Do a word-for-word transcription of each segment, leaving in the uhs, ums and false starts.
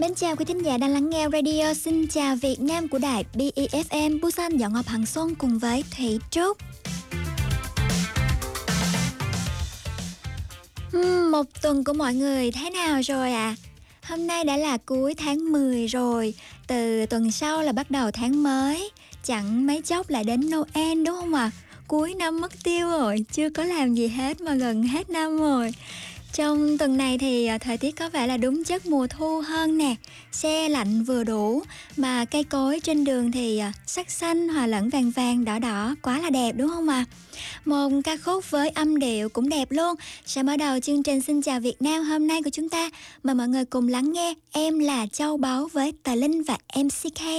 Mến chào quý thính giả đang lắng nghe Radio Xin chào Việt Nam của đài bê ép em Busan Dạo Ngọc Hằng Xuân cùng với Thủy Trúc. Uhm, một tuần của mọi người thế nào rồi ạ? À? Hôm nay đã là cuối tháng mười rồi, từ tuần sau là bắt đầu tháng mới, chẳng mấy chốc lại đến Noel đúng không ạ? À? Cuối năm mất tiêu rồi, chưa có làm gì hết mà gần hết năm rồi. Trong tuần này thì thời tiết có vẻ là đúng chất mùa thu hơn nè, xe lạnh vừa đủ, mà cây cối trên đường thì sắc xanh hòa lẫn vàng vàng đỏ đỏ, quá là đẹp đúng không ạ? À? Một ca khúc với âm điệu cũng đẹp luôn sẽ mở đầu chương trình Xin chào Việt Nam hôm nay của chúng ta. Mời mọi người cùng lắng nghe Em là Châu Báu với Tài Linh và em xê ca.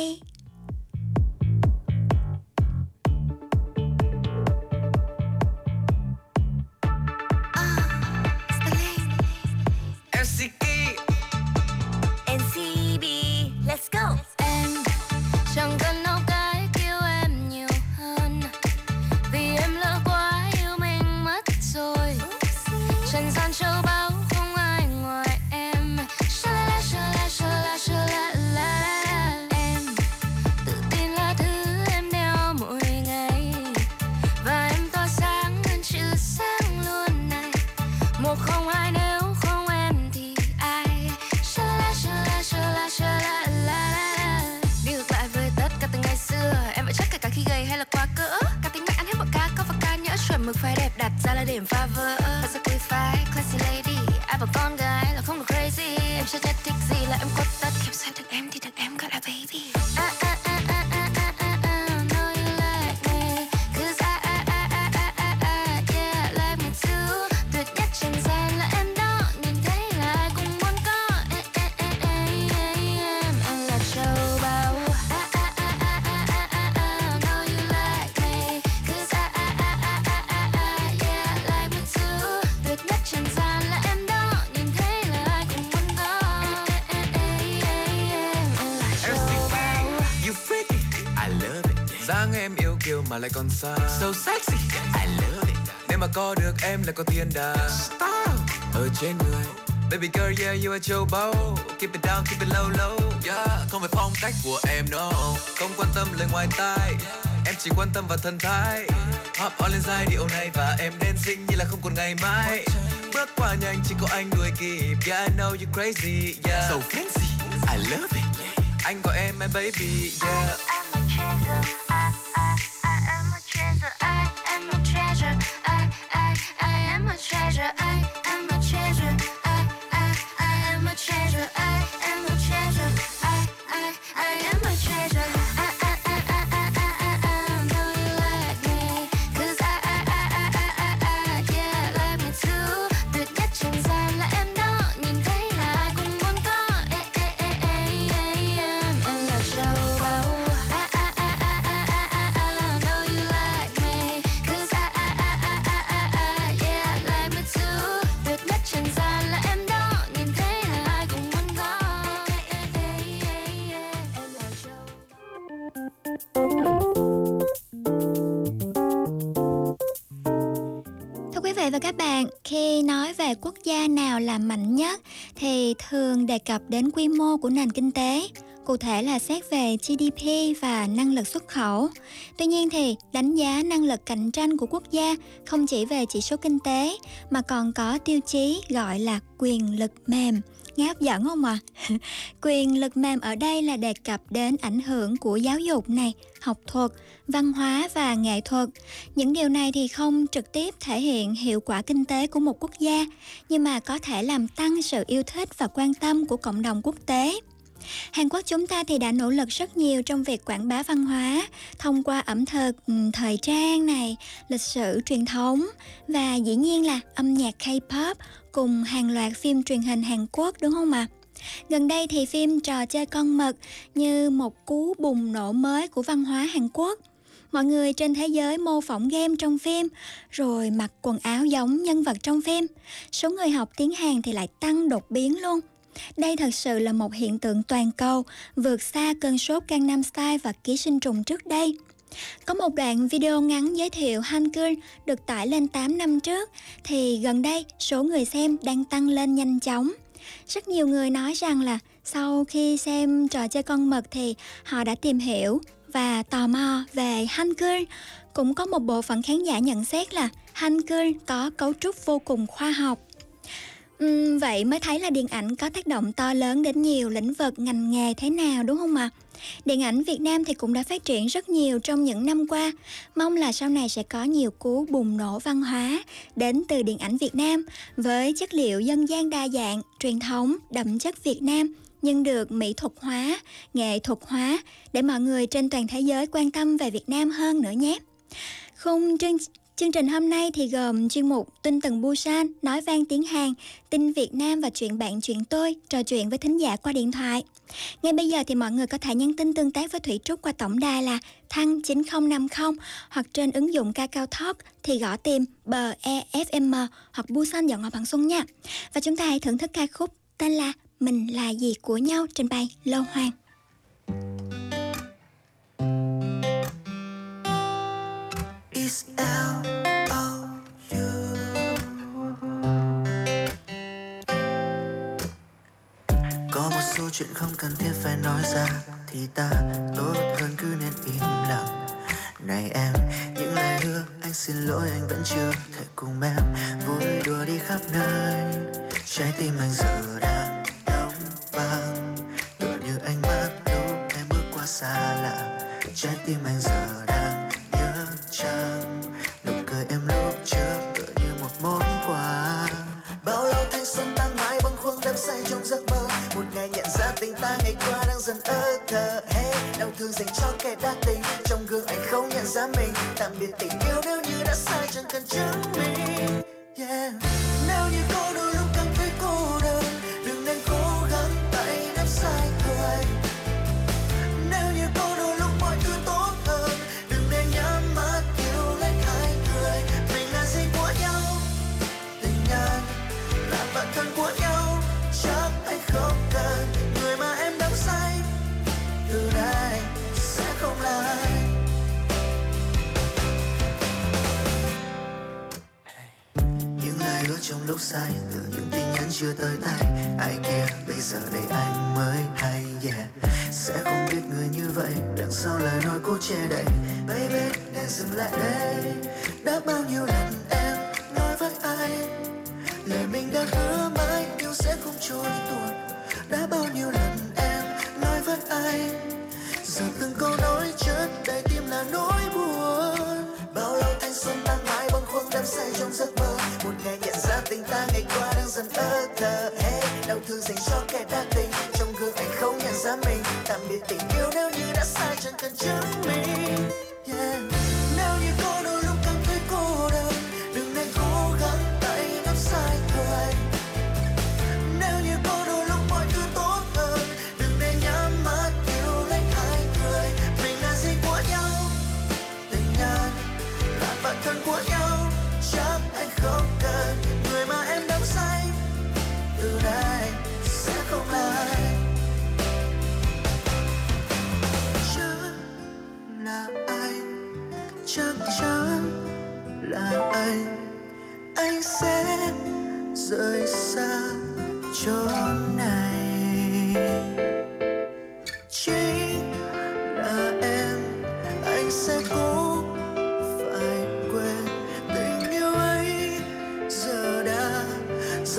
Phải đẹp đặt ra là điểm phá vỡ. Và sacrifice, classy lady. Ai bảo con gái là không được crazy. Em chưa nhất thích gì là em có tất. Kiểm soát được em thì được em gọi là baby. À, à, à. Mà lại còn xa, so sexy, I love it. Nếu mà có được em là có thiên đàng style ở trên người. Baby girl, yeah, you are Châu Báu. Keep it down, keep it low, low. Yeah, không phải phong cách của em, no. Không quan tâm lời ngoài tai, em chỉ quan tâm vào thần thái. Hop on lên giai điệu này và em đen xinh như là không còn ngày mai. Bước qua nhanh chỉ có anh đuổi kịp. Yeah, I know you crazy, yeah. So fancy, I love it. Anh gọi em my baby, yeah. I'm a treasure, I, I, I am a treasure, I am a treasure, I, I, I am a treasure, I am a treasure, I, I, I am a treasure, I am a treasure, I, I, I am a treasure, I, I, I, I, I, I, I know you like me, 'cause I, I, I, I, I, I, yeah, like me too. Tuyệt nhất trên gian là em đó, nhìn thấy là ai cũng muốn có. Em là Châu Báu. Và các bạn, khi nói về quốc gia nào là mạnh nhất thì thường đề cập đến quy mô của nền kinh tế, cụ thể là xét về giê đê pê và năng lực xuất khẩu. Tuy nhiên thì đánh giá năng lực cạnh tranh của quốc gia không chỉ về chỉ số kinh tế mà còn có tiêu chí gọi là quyền lực mềm. Nghe hấp dẫn không ạ? À? Quyền lực mềm ở đây là đề cập đến ảnh hưởng của giáo dục này, học thuật, văn hóa và nghệ thuật. Những điều này thì không trực tiếp thể hiện hiệu quả kinh tế của một quốc gia, nhưng mà có thể làm tăng sự yêu thích và quan tâm của cộng đồng quốc tế. Hàn Quốc chúng ta thì đã nỗ lực rất nhiều trong việc quảng bá văn hóa thông qua ẩm thực, thời trang này, lịch sử truyền thống và dĩ nhiên là âm nhạc K-pop cùng hàng loạt phim truyền hình Hàn Quốc đúng không ạ? À? Gần đây thì phim Trò chơi con mực như một cú bùng nổ mới của văn hóa Hàn Quốc. Mọi người trên thế giới mô phỏng game trong phim, rồi mặc quần áo giống nhân vật trong phim. Số người học tiếng Hàn thì lại tăng đột biến luôn. Đây thật sự là một hiện tượng toàn cầu, vượt xa cơn sốt Gangnam Style và Ký Sinh Trùng trước đây. Có một đoạn video ngắn giới thiệu Hankul được tải lên tám năm trước, thì gần đây số người xem đang tăng lên nhanh chóng. Rất nhiều người nói rằng là Sau khi xem trò chơi con mực thì họ đã tìm hiểu và tò mò về Hankul. Cũng có một bộ phận khán giả nhận xét là Hankul có cấu trúc vô cùng khoa học. Uhm, vậy mới thấy là điện ảnh có tác động to lớn đến nhiều lĩnh vực ngành nghề thế nào, đúng không ạ? À? Điện ảnh Việt Nam thì cũng đã phát triển rất nhiều trong những năm qua. Mong là sau này sẽ có nhiều cú bùng nổ văn hóa đến từ điện ảnh Việt Nam với chất liệu dân gian đa dạng, truyền thống, đậm chất Việt Nam, nhưng được mỹ thuật hóa, nghệ thuật hóa để mọi người trên toàn thế giới quan tâm về Việt Nam hơn nữa nhé. Khung chương, chương trình hôm nay thì gồm chuyên mục Tin Từng Busan, Nói Vang Tiếng Hàn, Tin Việt Nam và Chuyện Bạn Chuyện Tôi, trò chuyện với thính giả qua điện thoại. Ngay bây giờ thì mọi người có thể nhắn tin tương tác với Thủy Trúc qua tổng đài là Thăng chín không năm không hoặc trên ứng dụng Kakao Talk thì gõ tìm bê ép em hoặc Busan Dạo Ngọc Hằng Xuân nha. Và chúng ta hãy thưởng thức ca khúc tên là Mình Là Gì Của Nhau, trình bày Lâu Hoàng. It's L O U. Có một số chuyện không cần thiết phải nói ra thì ta tốt hơn cứ nên im lặng. Này em, những lời hứa anh xin lỗi anh vẫn chưa thể cùng em vui đùa đi khắp nơi. Trái tim anh giờ đang đóng băng, tựa như anh mất lúc em bước qua xa lạ. Trái tim anh giờ đang nhớ chăng nụ cười em lúc trước tựa như một món quà. Bao lâu thanh xuân tan mãi bâng khuâng đắm say trong giấc mơ, một ngày nhận ra tình ta ngày qua đang dần ơ thờ. Hey, đau thương dành cho kẻ đã tình, trong gương anh không nhận ra mình. Tạm biệt tình yêu nếu như đã sai chẳng cần chứng minh. Yeah, nếu như có đôi lúc cảm thấy cô đơn, đừng nên cố gắng tay đắp sai người. Nếu như có đôi lúc mọi thứ tốt hơn, đừng nên nhắm mắt yêu lấy hai người. Mình là gì của nhau, tình nhân là bạn thân của nhau. Chắc anh không cần người mà em đắm say, từ nay sẽ không là ai. Hứa trong lúc sai từ những tin nhắn chưa tới tay ai kia, bây giờ đây anh mới hay. Yeah, sẽ không biết người như vậy đằng sau lời nói cố che đậy. Baby, để dừng lại đây, đã bao nhiêu lần em nói với anh lời mình đã hứa mãi yêu sẽ không trôi tuột. Đã bao nhiêu lần em nói với anh giờ từng câu nói chợt đầy tim là nỗi buồn. Bao lâu thanh xuân tan mãi bâng khuâng đắm say trong giấc mơ, một ngày nhận ra tình ta ngày qua đang dần ơ thờ. Hey, đau thương dành cho kẻ đã tình, trong gương anh không nhận ra mình. Tạm biệt tình yêu nếu như đã sai chẳng cần chứng minh. Yeah, nếu như có đôi lúc cảm thấy cô đơn, đừng nên cố gắng tay nắm sai người. Nếu như có đôi lúc mọi thứ tốt hơn, đừng nên nhắm mắt yêu lấy hai người. Mình là gì của nhau, tình nhân là bạn thân của nhau. Chắc anh không cần người mà em đắm say, từ nay sẽ không lại. Chắc là anh, chắc chắn là anh, anh sẽ rời xa chỗ này. Chính là em, anh sẽ cố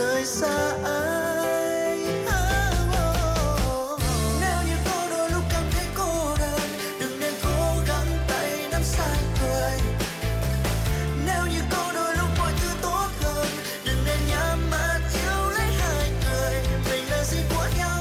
rời xa ai. Oh, oh, oh. Nếu như có đôi lúc cảm thấy cô đơn, đừng nên cố gắng tay nắm sai người. Nếu như có đôi lúc mọi thứ tốt hơn, đừng nên nhắm mắt yêu lấy hai người. Mình là gì của nhau,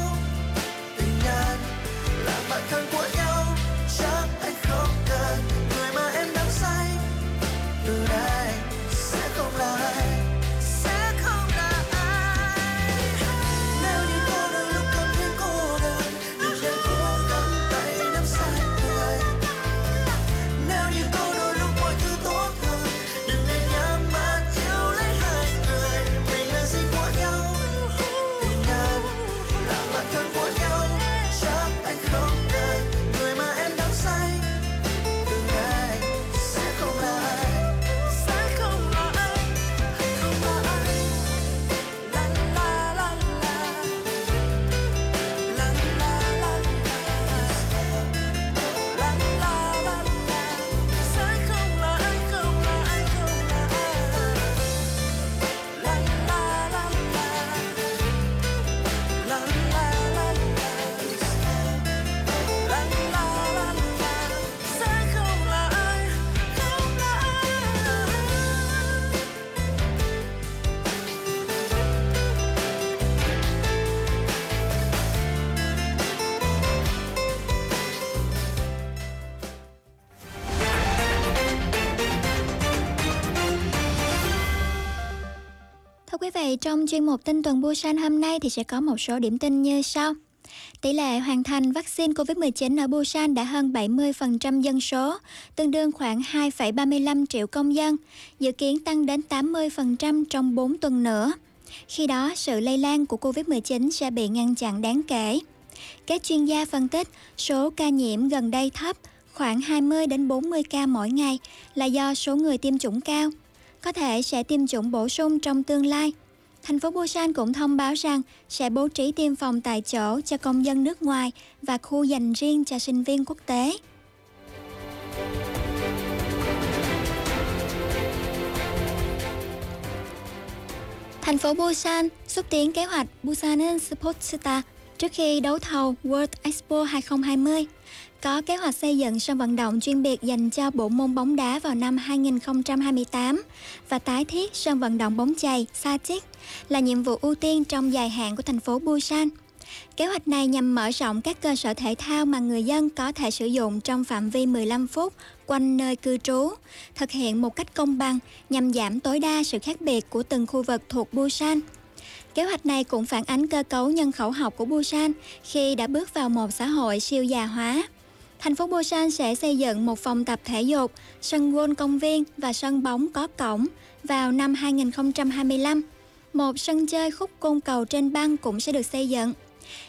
vậy trong chuyên mục tin tuần Busan hôm nay thì sẽ có một số điểm tin như sau. Tỷ lệ hoàn thành vaccine covid mười chín ở Busan đã hơn bảy mươi phần trăm dân số, tương đương khoảng hai phẩy ba mươi lăm triệu công dân, dự kiến tăng đến tám mươi phần trăm trong bốn tuần nữa. Khi đó, sự lây lan của covid mười chín sẽ bị ngăn chặn đáng kể. Các chuyên gia phân tích, số ca nhiễm gần đây thấp, khoảng hai mươi đến bốn mươi ca mỗi ngày là do số người tiêm chủng cao. Có thể sẽ tiêm chủng bổ sung trong tương lai. Thành phố Busan cũng thông báo rằng sẽ bố trí tiêm phòng tại chỗ cho công dân nước ngoài và khu dành riêng cho sinh viên quốc tế. Thành phố Busan xúc tiến kế hoạch Busan Sports Star trước khi đấu thầu World Expo hai không hai không. Có kế hoạch xây dựng sân vận động chuyên biệt dành cho bộ môn bóng đá vào năm hai không hai tám và tái thiết sân vận động bóng chày Satik là nhiệm vụ ưu tiên trong dài hạn của thành phố Busan. Kế hoạch này nhằm mở rộng các cơ sở thể thao mà người dân có thể sử dụng trong phạm vi mười lăm phút quanh nơi cư trú, thực hiện một cách công bằng nhằm giảm tối đa sự khác biệt của từng khu vực thuộc Busan. Kế hoạch này cũng phản ánh cơ cấu nhân khẩu học của Busan khi đã bước vào một xã hội siêu già hóa. Thành phố Busan sẽ xây dựng một phòng tập thể dục, sân golf công viên và sân bóng có cổng vào năm hai không hai lăm. Một sân chơi khúc côn cầu trên băng cũng sẽ được xây dựng.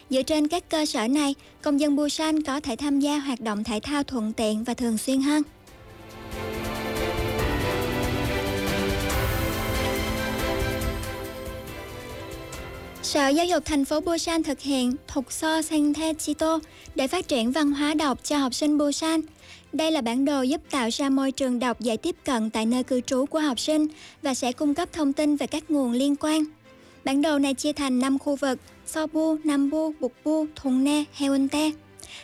Dựa trên các cơ sở này, công dân Busan có thể tham gia hoạt động thể thao thuận tiện và thường xuyên hơn. Sở Giáo dục thành phố Busan thực hiện Thục So Sangthe Chito để phát triển văn hóa đọc cho học sinh Busan. Đây là bản đồ giúp tạo ra môi trường đọc dễ tiếp cận tại nơi cư trú của học sinh và sẽ cung cấp thông tin về các nguồn liên quan. Bản đồ này chia thành năm khu vực, Sobu, Nambu, Bukbu, Thungne, Haeunte.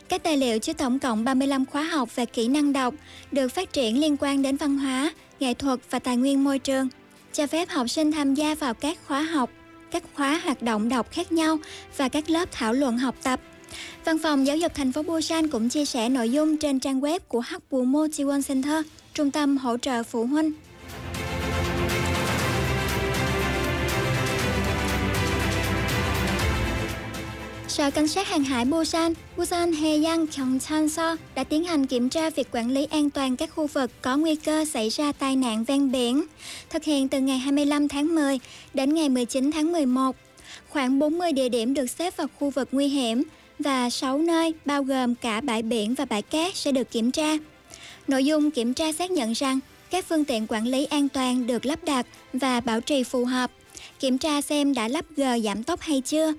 Các tài liệu chứa tổng cộng ba mươi lăm khóa học về kỹ năng đọc được phát triển liên quan đến văn hóa, nghệ thuật và tài nguyên môi trường, cho phép học sinh tham gia vào các khóa học, các khóa hoạt động đọc khác nhau và các lớp thảo luận học tập. Văn phòng Giáo dục thành phố Busan cũng chia sẻ nội dung trên trang web của Hakbumo Jiwon Center, Trung tâm hỗ trợ phụ huynh. Sở Cảnh sát hàng hải Busan, Busan Haeyang Kyongchanso đã tiến hành kiểm tra việc quản lý an toàn các khu vực có nguy cơ xảy ra tai nạn ven biển, thực hiện từ ngày hai mươi lăm tháng mười đến ngày mười chín tháng mười một. Khoảng bốn mươi địa điểm được xếp vào khu vực nguy hiểm và sáu nơi bao gồm cả bãi biển và bãi cát sẽ được kiểm tra. Nội dung kiểm tra xác nhận rằng các phương tiện quản lý an toàn được lắp đặt và bảo trì phù hợp, kiểm tra xem đã lắp gờ giảm tốc hay chưa.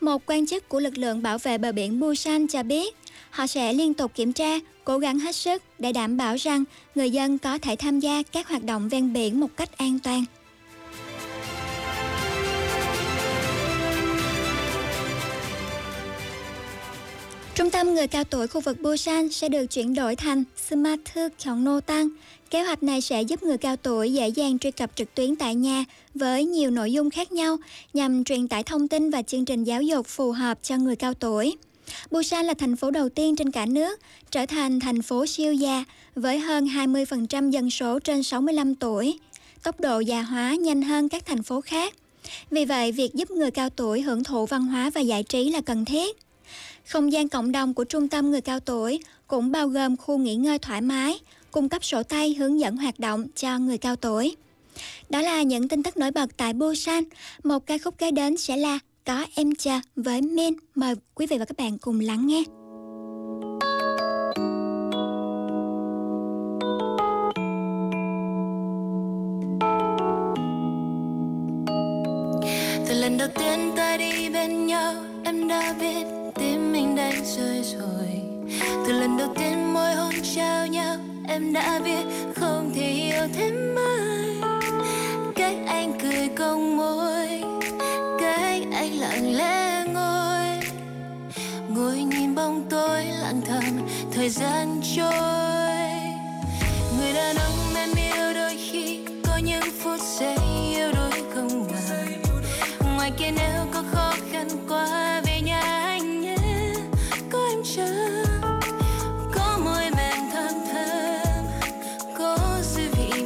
Một quan chức của lực lượng bảo vệ bờ biển Busan cho biết, họ sẽ liên tục kiểm tra, cố gắng hết sức để đảm bảo rằng người dân có thể tham gia các hoạt động ven biển một cách an toàn. Trung tâm người cao tuổi khu vực Busan sẽ được chuyển đổi thành Smart Kyongno Tang. Kế hoạch này sẽ giúp người cao tuổi dễ dàng truy cập trực tuyến tại nhà với nhiều nội dung khác nhau nhằm truyền tải thông tin và chương trình giáo dục phù hợp cho người cao tuổi. Busan là thành phố đầu tiên trên cả nước trở thành thành phố siêu già với hơn hai mươi phần trăm dân số trên sáu mươi lăm tuổi, tốc độ già hóa nhanh hơn các thành phố khác. Vì vậy, việc giúp người cao tuổi hưởng thụ văn hóa và giải trí là cần thiết. Không gian cộng đồng của trung tâm người cao tuổi cũng bao gồm khu nghỉ ngơi thoải mái, cung cấp sổ tay hướng dẫn hoạt động cho người cao tuổi. Đó là những tin tức nổi bật tại Busan. Một ca khúc kế đến sẽ là Có Em Chờ với Min. Mời quý vị và các bạn cùng lắng nghe. Từ lần đầu tiên ta đi bên nhau, em đã biết tim mình đã rơi rồi. Từ lần đầu tiên môi hôn trao nhau, em đã biết không thể yêu thêm ai. Cách anh cười cong môi, cách anh lặng lẽ ngồi, ngồi nhìn bóng tối lặng thầm thời gian trôi. Người đàn ông em yêu đôi khi có những phút giây yêu đôi không ngờ. Ngoài kia nếu có khó khăn quá, về nhà anh nhé, có em chờ.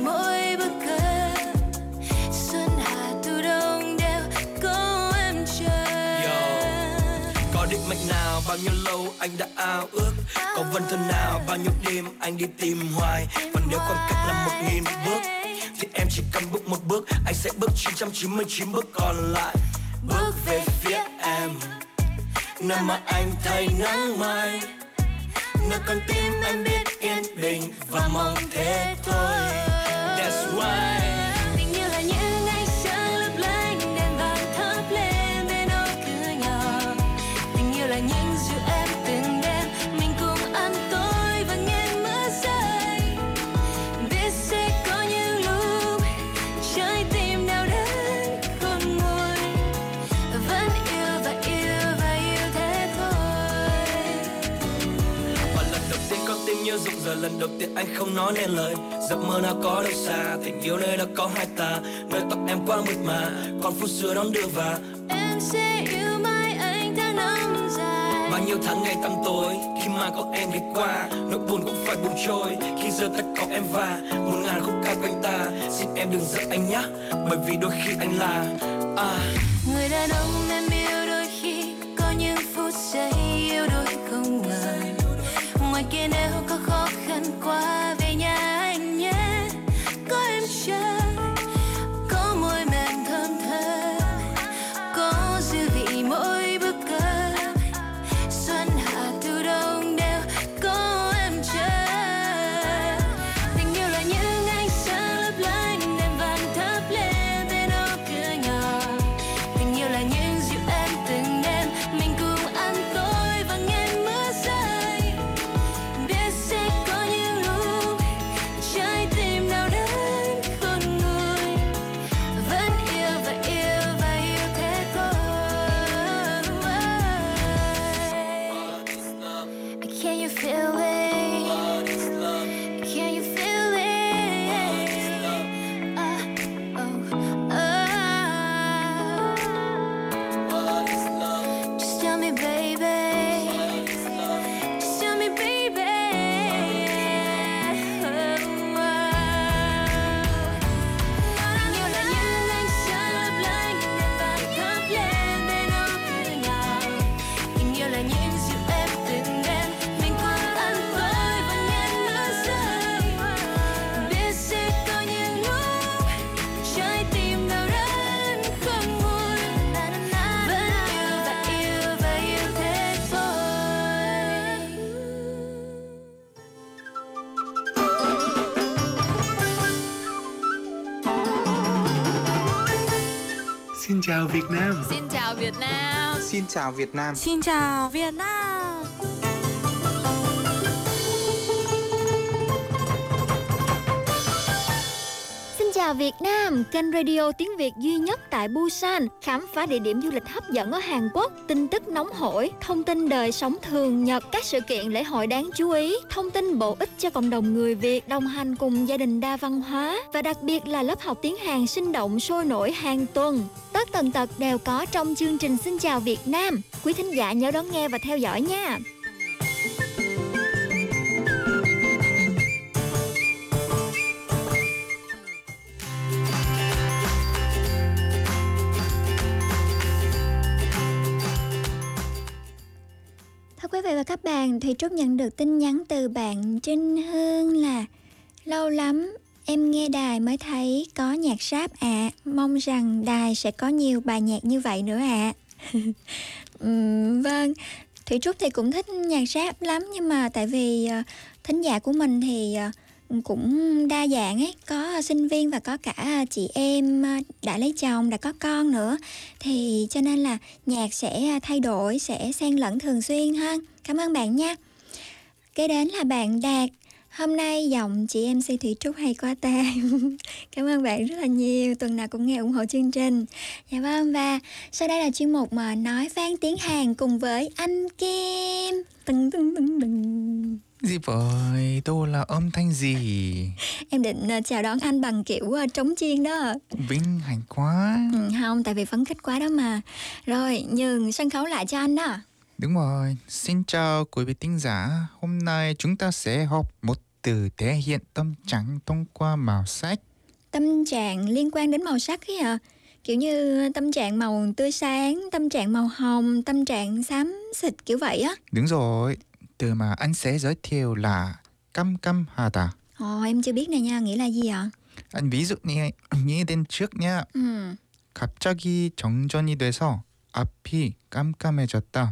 Mỗi bữa cơm xuân hạ thu đông. bao nhiêu lâu anh đã ao ước, có vần thân nào bao nhiêu đêm anh đi tìm hoài. Và nếu khoảng cách là một nghìn bước thì em chỉ cần bước một bước, anh sẽ bước chín trăm chín mươi chín bước còn lại. Bước về phía em, nơi mà anh thấy nắng mai, nơi con tim anh biết yên bình và mong thế thôi. That's why tình yêu là những ánh sáng lấp lánh, đèn vàng thắp lên bên ô cửa nhỏ. Tình yêu là những dịu em từng đêm, mình cùng ăn tối và nghe mưa rơi. Biết sẽ có những lúc trái tim nào đến khôn nguôi, vẫn yêu và yêu và yêu thế thôi. Và lần đầu tiên có tình yêu rụng rời, lần đầu tiên anh không nói nên lời. Giấc mơ nào có đâu xa, tình yêu nơi đó có hai ta, nơi tóc em quá mượt mà, còn phút xưa đón đưa và em sẽ yêu mãi anh theo năm dài. Bao nhiêu tháng ngày tăm tối khi mà có em đi qua, nỗi buồn cũng phải buông trôi khi giờ ta có em và một ngàn khúc ca quanh ta. Xin em đừng giận anh nhé, bởi vì đôi khi anh là à. người đàn ông em yêu đôi khi có những phút giây yêu đôi không ngờ. Ngoài kia nếu có khó khăn quá về nhà anh nhé, có em chờ, có môi mềm thơm thơm, có dư vị mỗi bữa cơm. Xuân hạ thu đông đều có em chờ. Tình yêu là những ánh sáng lấp lánh, đèn vàng thắp lên bên ô cửa nhỏ. Tình yêu là những dịu em từng đêm, mình cùng ăn tối và nghe mưa rơi. Sẽ có những lúc trái tim nào đến khôn nguôi, vẫn yêu và yêu và yêu thế thôi. Can you feel it? Can you feel it? Oh, oh, oh. Just tell me, baby. Just tell me, baby. Xin chào Việt Nam. Xin chào Việt Nam. Xin chào Việt Nam. Xin chào Việt Nam. Xin chào Việt Nam, kênh radio tiếng Việt duy nhất tại Busan, khám phá địa điểm du lịch hấp dẫn ở Hàn Quốc, tin tức nóng hổi, thông tin đời sống thường nhật, các sự kiện lễ hội đáng chú ý, thông tin bổ ích cho cộng đồng người Việt, đồng hành cùng gia đình đa văn hóa và đặc biệt là lớp học tiếng Hàn sinh động sôi nổi hàng tuần. Tất tần tật đều có trong chương trình Xin chào Việt Nam. Quý thính giả nhớ đón nghe và theo dõi nha. Quý vị và các bạn, Thủy Trúc nhận được tin nhắn từ bạn Trinh Hương là: lâu lắm em nghe đài mới thấy có nhạc rap ạ, à. Mong rằng đài sẽ có nhiều bài nhạc như vậy nữa ạ. À. uhm, vâng, Thủy Trúc thì cũng thích nhạc rap lắm, nhưng mà tại vì uh, thính giả của mình thì uh, cũng đa dạng ấy, có uh, sinh viên và có cả uh, chị em uh, đã lấy chồng, đã có con nữa, thì cho nên là nhạc sẽ thay đổi, sẽ xen lẫn thường xuyên hơn. Cảm ơn bạn nha. Kế đến là bạn Đạt: hôm nay giọng chị em xê Thủy Trúc hay quá ta. Cảm ơn bạn rất là nhiều, tuần nào cũng nghe ủng hộ chương trình. Dạ vâng, và sau đây là chuyên mục mà nói vang tiếng Hàn cùng với anh Kim. Tưng tưng tưng tưng. Gì vậy? Tôi là âm thanh gì? Em định uh, chào đón anh bằng kiểu uh, trống chiên đó. Vinh hạnh quá. Ừ, không, tại vì phấn khích quá đó mà. Rồi, nhường sân khấu lại cho anh đó. Đúng rồi. Xin chào quý vị thính giả. Hôm nay chúng ta sẽ học một từ thể hiện tâm trạng thông qua màu sắc. Tâm trạng liên quan đến màu sắc ấy hả? À? kiểu như tâm trạng màu tươi sáng, tâm trạng màu hồng, tâm trạng xám xịt kiểu vậy á. Đúng rồi, từ mà anh sẽ giới thiệu là 깜깜하다. Ồ, em chưa biết này nha, nghĩa là gì ạ? Anh ví dụ như, như đến trước nha. Ừ. 갑자기 정전이 돼서 앞이 깜깜해졌다.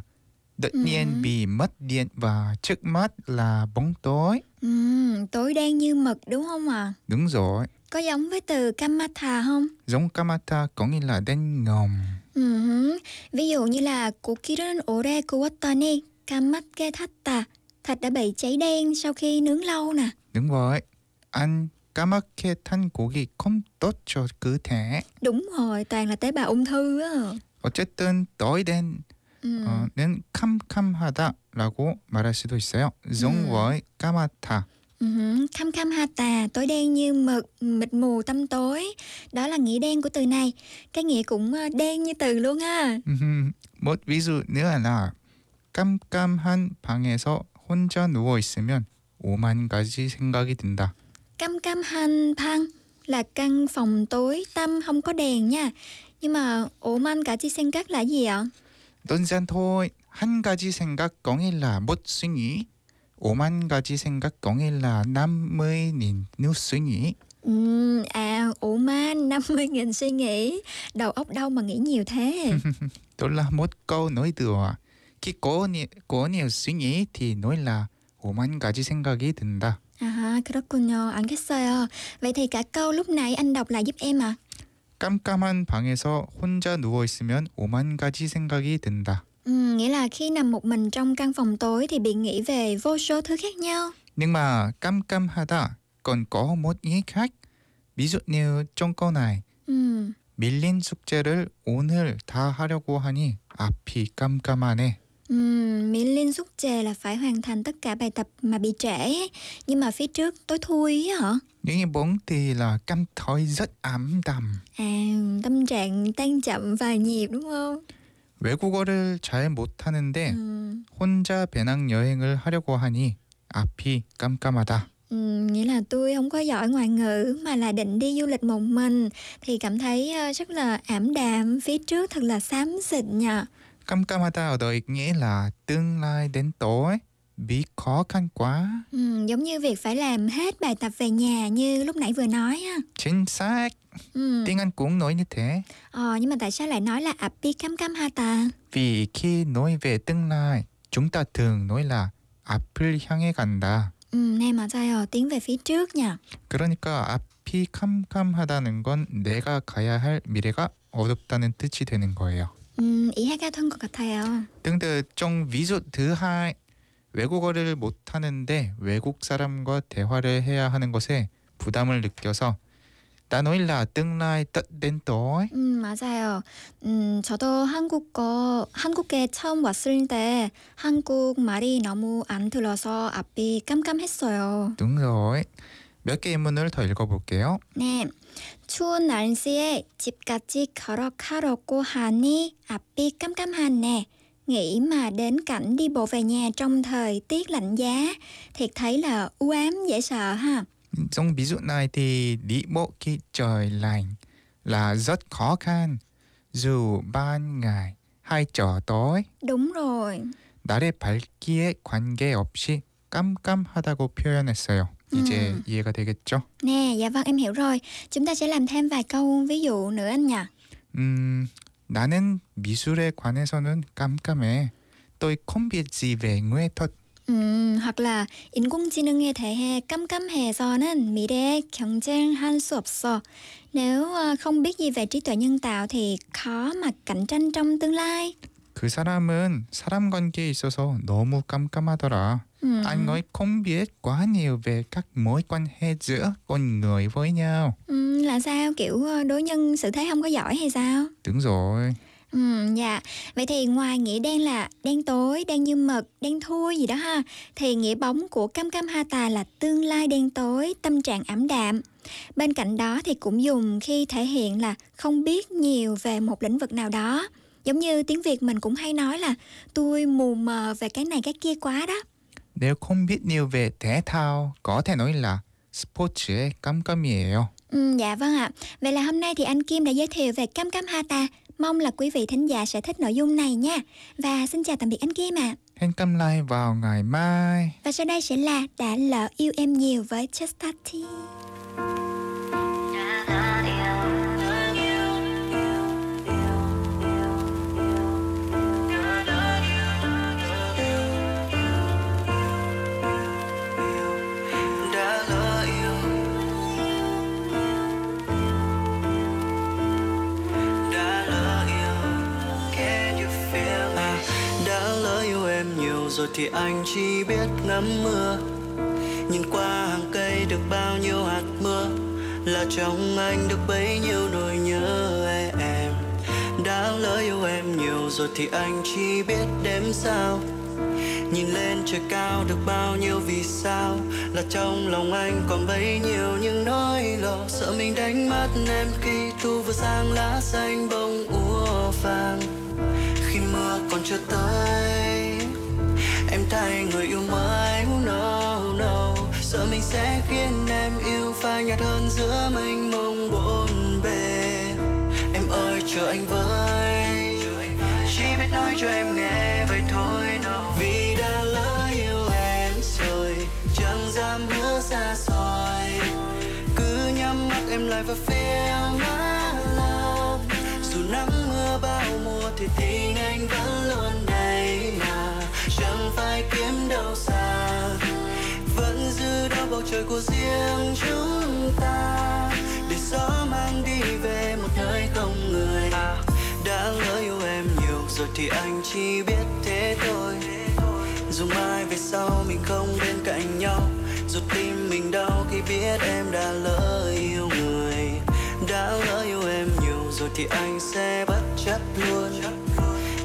Đột nhiên ừ. bị mất điện và trước mắt là bóng tối. Ừ, tối đen như mực đúng không ạ? À? Đúng rồi. Có giống với từ 깜깜하다 không? Giống 깜깜하다 có nghĩa là đen ngòm. Ừ. Ví dụ như là 고기를 오래 구웠더니 까맣게 탔다. Thịt đã bị cháy đen sau khi nướng lâu nè. Đúng rồi. Ăn 까맣게 탄 고기 không tốt cho cơ thể. Đúng rồi, toàn là tế bào ung thư á. 어쨌든 tối đen 음. 어, 는 캄캄하다라고 말할 수도 있어요. giống với 까맣다. 캄캄하다, tối đen như mực, mịt mù tăm tối. Đó là nghĩa đen của từ này. Cái nghĩa cũng đen như từ luôn ha. một ví dụ nữa là 깜깜한 방에서 혼자 누워 있으면 오만 가지 생각이 든다. 깜깜한 방 là căn phòng tối tăm không có đèn nha. Nhưng mà 오만 가지 생각 là gì ạ? đơn giản thôi, 한 가지 생각 có nghĩa là một suy nghĩ. 오만 가지 생각 có nghĩa là năm mươi nghìn suy nghĩ. Ừ, à, 오만, năm mươi nghìn suy nghĩ. Đầu óc đâu mà nghĩ nhiều thế? Đó là một câu nói đùa. Khi có, có nhiều suy nghĩ thì nói là 오만 가지 생각이 든다. À, 그렇군요. 알겠어요. Vậy thì cả câu lúc nãy anh đọc lại giúp em ạ. À? 깜깜한 방에서 혼자 누워 있으면 오만 가지 생각이 든다. Ừ, nghĩa là khi nằm một mình trong căn phòng tối thì bị nghĩ về vô số thứ khác nhau. Nhưng mà 깜깜하다 còn có một ý khác. Ví dụ như trong câu này. Ừ. 밀린 숙제를 오늘 다 하려고 하니 앞이 깜깜하네. Ừ, 밀린 숙제 là phải hoàn thành tất cả bài tập mà bị trễ. Nhưng mà phía trước tối thui á hả? Những bốn thì là cảm thấy rất ảm đạm. À, tâm trạng tan chậm và nhịp đúng không? 외국어를 잘 못하는데 ừ. 혼자 배낭여행을 하려고 하니 앞이 깜깜하다. Ừ, nghĩa là tôi không có giỏi ngoại ngữ mà là định đi du lịch một mình thì cảm thấy rất là ảm đạm, phía trước thật là xám xịt nhờ. 깜깜하다 ở đây nghĩa là tương lai đến tối, bị khó khăn quá. Ừ, giống như việc phải làm hết bài tập về nhà như lúc nãy vừa nói ha. Chính xác. Ừ. Tiếng Anh cũng nói như thế. Ờ, nhưng mà tại sao lại nói là 앞이 깜깜하다? Vì khi nói về tương lai, chúng ta thường nói là 앞을 향해 간다. 음, 네, 맞아요. tiếng về phía trước nha. 그러니까 앞이 깜깜하다는 건 내가 가야 할 미래가 어둡다는 뜻이 되는 거예요. 음, 이해가 된 것 같아요. 근데 좀 ví dụ thứ hai. 외국어를 못하는데 외국 사람과 대화를 해야 하는 것에 부담을 느껴서 나 놀라 tương lai tất đến tối. 음, 맞아요. 음, 저도 한국어 한국에 처음 왔을 때 한국 말이 너무 안 들려서 앞이 깜깜했어요. Đúng rồi. 몇 개의 문을 더 읽어볼게요. 네. 추운 날씨에 집까지 걸어가려고 하니 앞이 깜깜하네. Nghĩ mà đến cảnh đi bộ về nhà trong thời tiết lạnh giá, thiệt thấy là u ám dễ sợ ha. Trong ví dụ này thì đi bộ khi trời lạnh là rất khó khăn, dù ban ngày hay trở tối. Đúng rồi. 날의 밝기에 관계없이 깜깜하다고 표현했어요. 이제 음. 이해가 되겠죠? 네, dạ vâng em hiểu rồi. Chúng ta sẽ làm thêm vài câu ví dụ nữa anh nhỉ. 음, 나는 미술에 관해서는 깜깜해. Tôi không biết gì về nghệ thuật. 음, hoặc là 인공지능의 대해 깜깜해서는 미래에 경쟁할 수 없어. Nếu không biết gì về trí tuệ nhân tạo thì khó mà cạnh tranh trong tương lai. 그 사람은 사람 관계에 있어서 너무 깜깜하더라. 음. Anh ấy không biết quá nhiều về các mối quan hệ giữa con người với nhau. Ừ, là sao? Kiểu đối nhân xử thế không có giỏi hay sao? Đúng rồi. Ừ, dạ. Vậy thì ngoài nghĩa đen là đen tối, đen như mực, đen thui gì đó ha, thì nghĩa bóng của 깜깜하다 là tương lai đen tối, tâm trạng ảm đạm. Bên cạnh đó thì cũng dùng khi thể hiện là không biết nhiều về một lĩnh vực nào đó. Giống như tiếng Việt mình cũng hay nói là tôi mù mờ về cái này cái kia quá đó. Nếu không biết nhiều về thể thao, có thể nói là 스포츠의 깜깜이에요. Ừ, dạ vâng ạ. Vậy là hôm nay thì anh Kim đã giới thiệu về 깜깜하다. Mong là quý vị thính giả sẽ thích nội dung này nha. Và xin chào tạm biệt anh Kim ạ. Hẹn lại vào ngày mai. Và sau đây sẽ là Đã Lỡ Yêu Em Nhiều với JustTarty. Rồi thì anh chỉ biết ngắm mưa, nhìn qua hàng cây được bao nhiêu hạt mưa, là trong anh được bấy nhiêu nỗi nhớ em. Đã lỡ yêu em nhiều rồi thì anh chỉ biết đếm sao, nhìn lên trời cao được bao nhiêu vì sao, là trong lòng anh còn bấy nhiêu những nỗi lo. Sợ mình đánh mất em khi thu vừa sang lá xanh bông úa vàng, khi mưa còn chưa tới em thay người yêu mới. Oh no, oh no. Sợ mình sẽ khiến em yêu phai nhạt hơn giữa mênh mông bốn bề. Em ơi chờ anh với, chỉ biết nói cho em nghe vậy thôi no. Vì đã lỡ yêu em rồi, chẳng dám hứa xa xôi, cứ nhắm mắt em lại và feel my love. Dù nắng mưa bao mùa thì tình anh vẫn luôn đây mà, chẳng phải kiếm đâu xa, vẫn giữ đó bầu trời của riêng chúng ta, để gió mang đi về một nơi không người. À, đã lỡ yêu em nhiều rồi thì anh chỉ biết thế thôi, dù mai về sau mình không bên cạnh nhau, dù tim mình đau khi biết em đã lỡ yêu người. Đã lỡ yêu em nhiều rồi thì anh sẽ bất chấp luôn,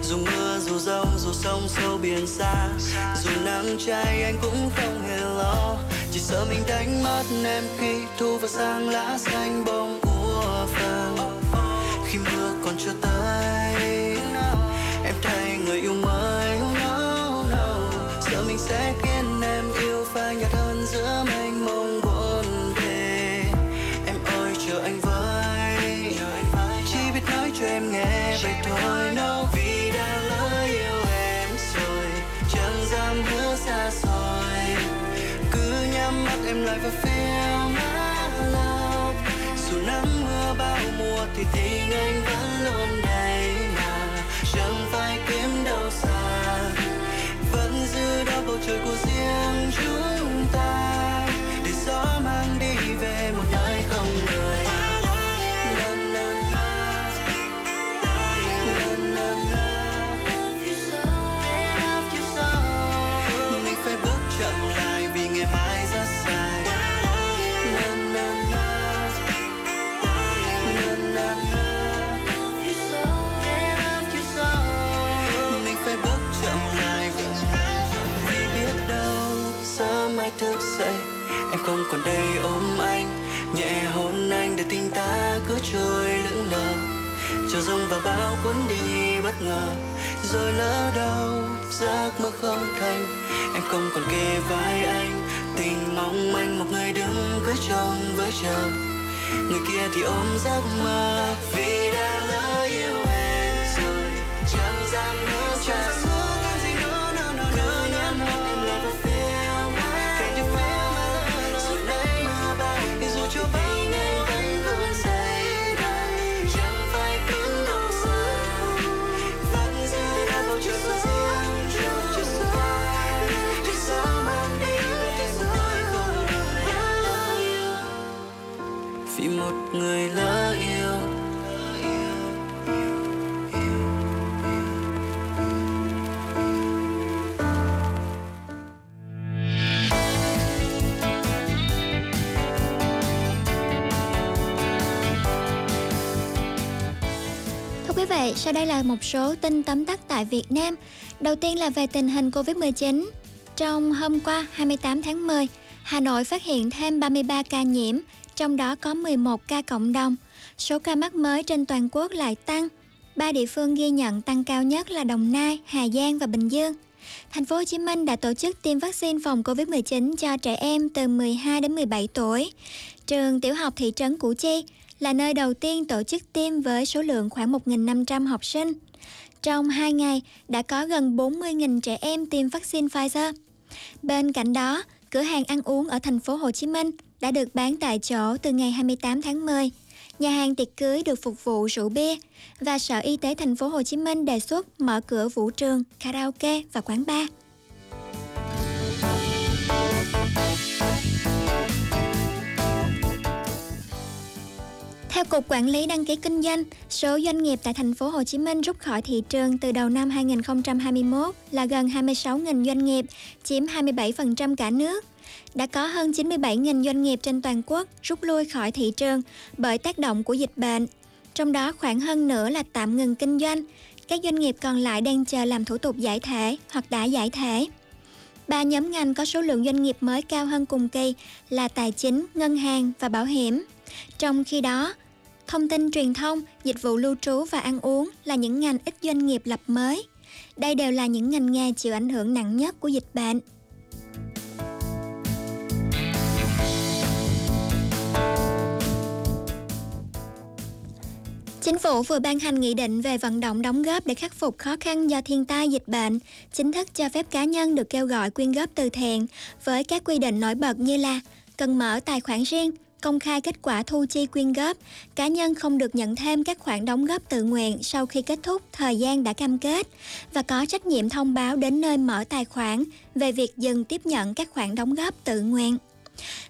dù mưa dù giông dù sông sâu biển xa, dù nắng cháy anh cũng không hề lo. Chỉ sợ mình đánh mất em khi thu vào sang lá xanh bông úa vàng, khi mưa còn chưa tới em thay người yêu mới. Oh no, no. Sợ mình sẽ khiến em yêu phai nhạt hơn giữa mênh mông bốn bề. Em ơi chờ anh với, chỉ biết nói cho em nghe vậy thôi no. Xa xôi, cứ nhắm mắt em lại và feel my love. Dù nắng mưa bao mùa thì tình anh vẫn luôn đây mà, chẳng phải kiếm đâu xa, vẫn giữ đó bầu trời của riêng chúng ta, để gió mang đi về một nơi không người. Thức dậy em không còn đây ôm anh, nhẹ hôn anh để tình ta cứ trôi lững lờ, chiều dòng và bão cuốn đi bất ngờ, rồi lỡ đâu giấc mơ không thành. Em không còn kề vai anh, tình mong anh một người đứng cứ trông với chờ, người kia thì ôm giấc mơ. Vì đã lỡ yêu em rồi, chẳng dám nữa xa xôi, cứ nhắm mắt em lại và Châu Báu này vẫn luôn say đây, chẳng phải cứng đầu xa, vẫn giữ đôi bầu trời của riêng chúng ta, để gió mang đi về một nơi không người. Đã lỡ yêu vì một người lỡ yêu. Vậy, sau đây là một số tin tóm tắt tại Việt Nam. Đầu tiên là về tình hình covid mười chín. Trong hôm qua hai mươi tám tháng mười, Hà Nội phát hiện thêm ba mươi ba ca nhiễm, trong đó có mười một ca cộng đồng. Số ca mắc mới trên toàn quốc lại tăng. Ba địa phương ghi nhận tăng cao nhất là Đồng Nai, Hà Giang và Bình Dương. Thành phố Hồ Chí Minh đã tổ chức tiêm vaccine phòng covid mười chín cho trẻ em từ mười hai đến mười bảy tuổi. Trường tiểu học thị trấn Củ Chi là nơi đầu tiên tổ chức tiêm với số lượng khoảng một nghìn năm trăm học sinh. Trong hai ngày đã có gần bốn mươi nghìn trẻ em tiêm vaccine Pfizer. Bên cạnh đó, cửa hàng ăn uống ở thành phố Hồ Chí Minh đã được bán tại chỗ từ ngày hai mươi tám tháng mười. Nhà hàng tiệc cưới được phục vụ rượu bia và Sở Y tế thành phố Hồ Chí Minh đề xuất mở cửa vũ trường, karaoke và quán bar. Theo Cục Quản lý Đăng ký Kinh doanh, số doanh nghiệp tại thành phố Hồ Chí Minh rút khỏi thị trường từ đầu năm hai nghìn không trăm hai mươi mốt là gần hai mươi sáu nghìn doanh nghiệp, chiếm hai mươi bảy phần trăm cả nước. Đã có hơn chín mươi bảy nghìn doanh nghiệp trên toàn quốc rút lui khỏi thị trường bởi tác động của dịch bệnh, trong đó khoảng hơn nửa là tạm ngừng kinh doanh. Các doanh nghiệp còn lại đang chờ làm thủ tục giải thể hoặc đã giải thể. Ba nhóm ngành có số lượng doanh nghiệp mới cao hơn cùng kỳ là tài chính, ngân hàng và bảo hiểm. Trong khi đó, thông tin truyền thông, dịch vụ lưu trú và ăn uống là những ngành ít doanh nghiệp lập mới. Đây đều là những ngành nghề chịu ảnh hưởng nặng nhất của dịch bệnh. Chính phủ vừa ban hành nghị định về vận động đóng góp để khắc phục khó khăn do thiên tai dịch bệnh, chính thức cho phép cá nhân được kêu gọi quyên góp từ thiện với các quy định nổi bật như là cần mở tài khoản riêng, công khai kết quả thu chi quyên góp, cá nhân không được nhận thêm các khoản đóng góp tự nguyện sau khi kết thúc thời gian đã cam kết và có trách nhiệm thông báo đến nơi mở tài khoản về việc dừng tiếp nhận các khoản đóng góp tự nguyện.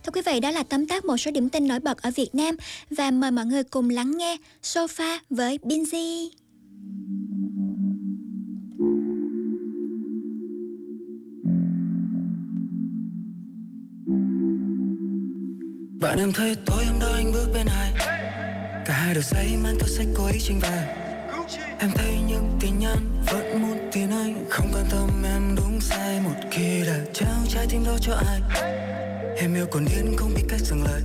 Thưa quý vị, đó là tóm tắt một số điểm tin nổi bật ở Việt Nam và mời mọi người cùng lắng nghe Sofa với Binzy. Bạn em thấy tối hôm đó anh bước bên ai, cả hai đều say mang theo sách cô ấy trên vai. Em thấy những tin nhắn vẫn muốn tin anh, không quan tâm em đúng sai một khi đã trao trái tim đó cho ai. Em yêu còn điên không biết cách dừng lại.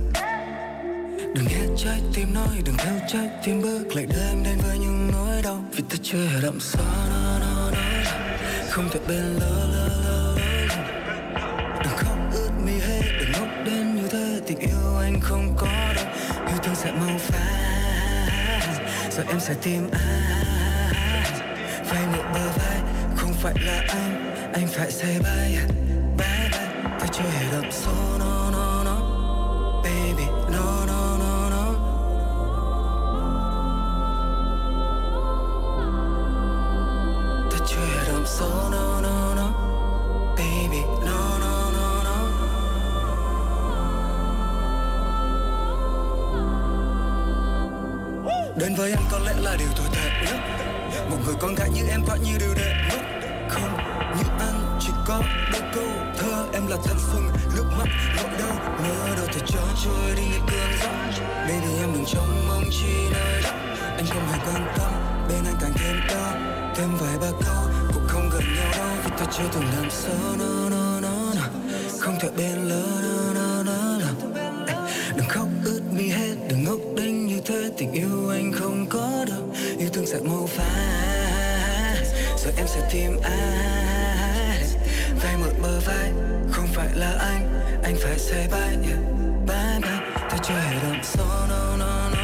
Đừng nghe trái tim nói, đừng theo trái tim bước, lại đưa em đến với những nỗi đau vì ta chưa hề đậm xóa nó nó nó. Không thể bên lỡ lỡ lỡ. Đừng khóc ướt mi hết, đừng ngốc đến như thế, tình yêu anh không có đâu. Yêu thương sẽ mau phai, rồi em sẽ tìm ai. Vai một bờ vai, không phải là anh, anh phải say bye. Ta chưa hề đậm số no no no, baby no no no no. Ta chưa hề đậm số no no no, baby no no no no. Đến với em có lẽ là điều tồi tệ nhất, một người con gái như em có như điều đệ mất. Không như anh chỉ có đôi câu thơ, em là thanh xuân nước mắt nỗi đau, mơ đâu thể cho trôi đi như cơn gió. Baby em đừng trông mong chi nơi đó, anh không hề quan tâm, bên anh càng thêm đau, thêm vài ba câu cũng không gần nhau đâu vì ta chưa từng làm sao no no no no, không thể bên lỡ no no no no. Đừng khóc ướt mi hết, đừng ngốc đến như thế, tình yêu anh không có đâu, yêu thương sẽ mau phai, rồi em sẽ tìm ai. Vai một bờ vai, không phải là anh, anh phải say bye, yeah, bye bye. Ta chưa hề đậm số no no no,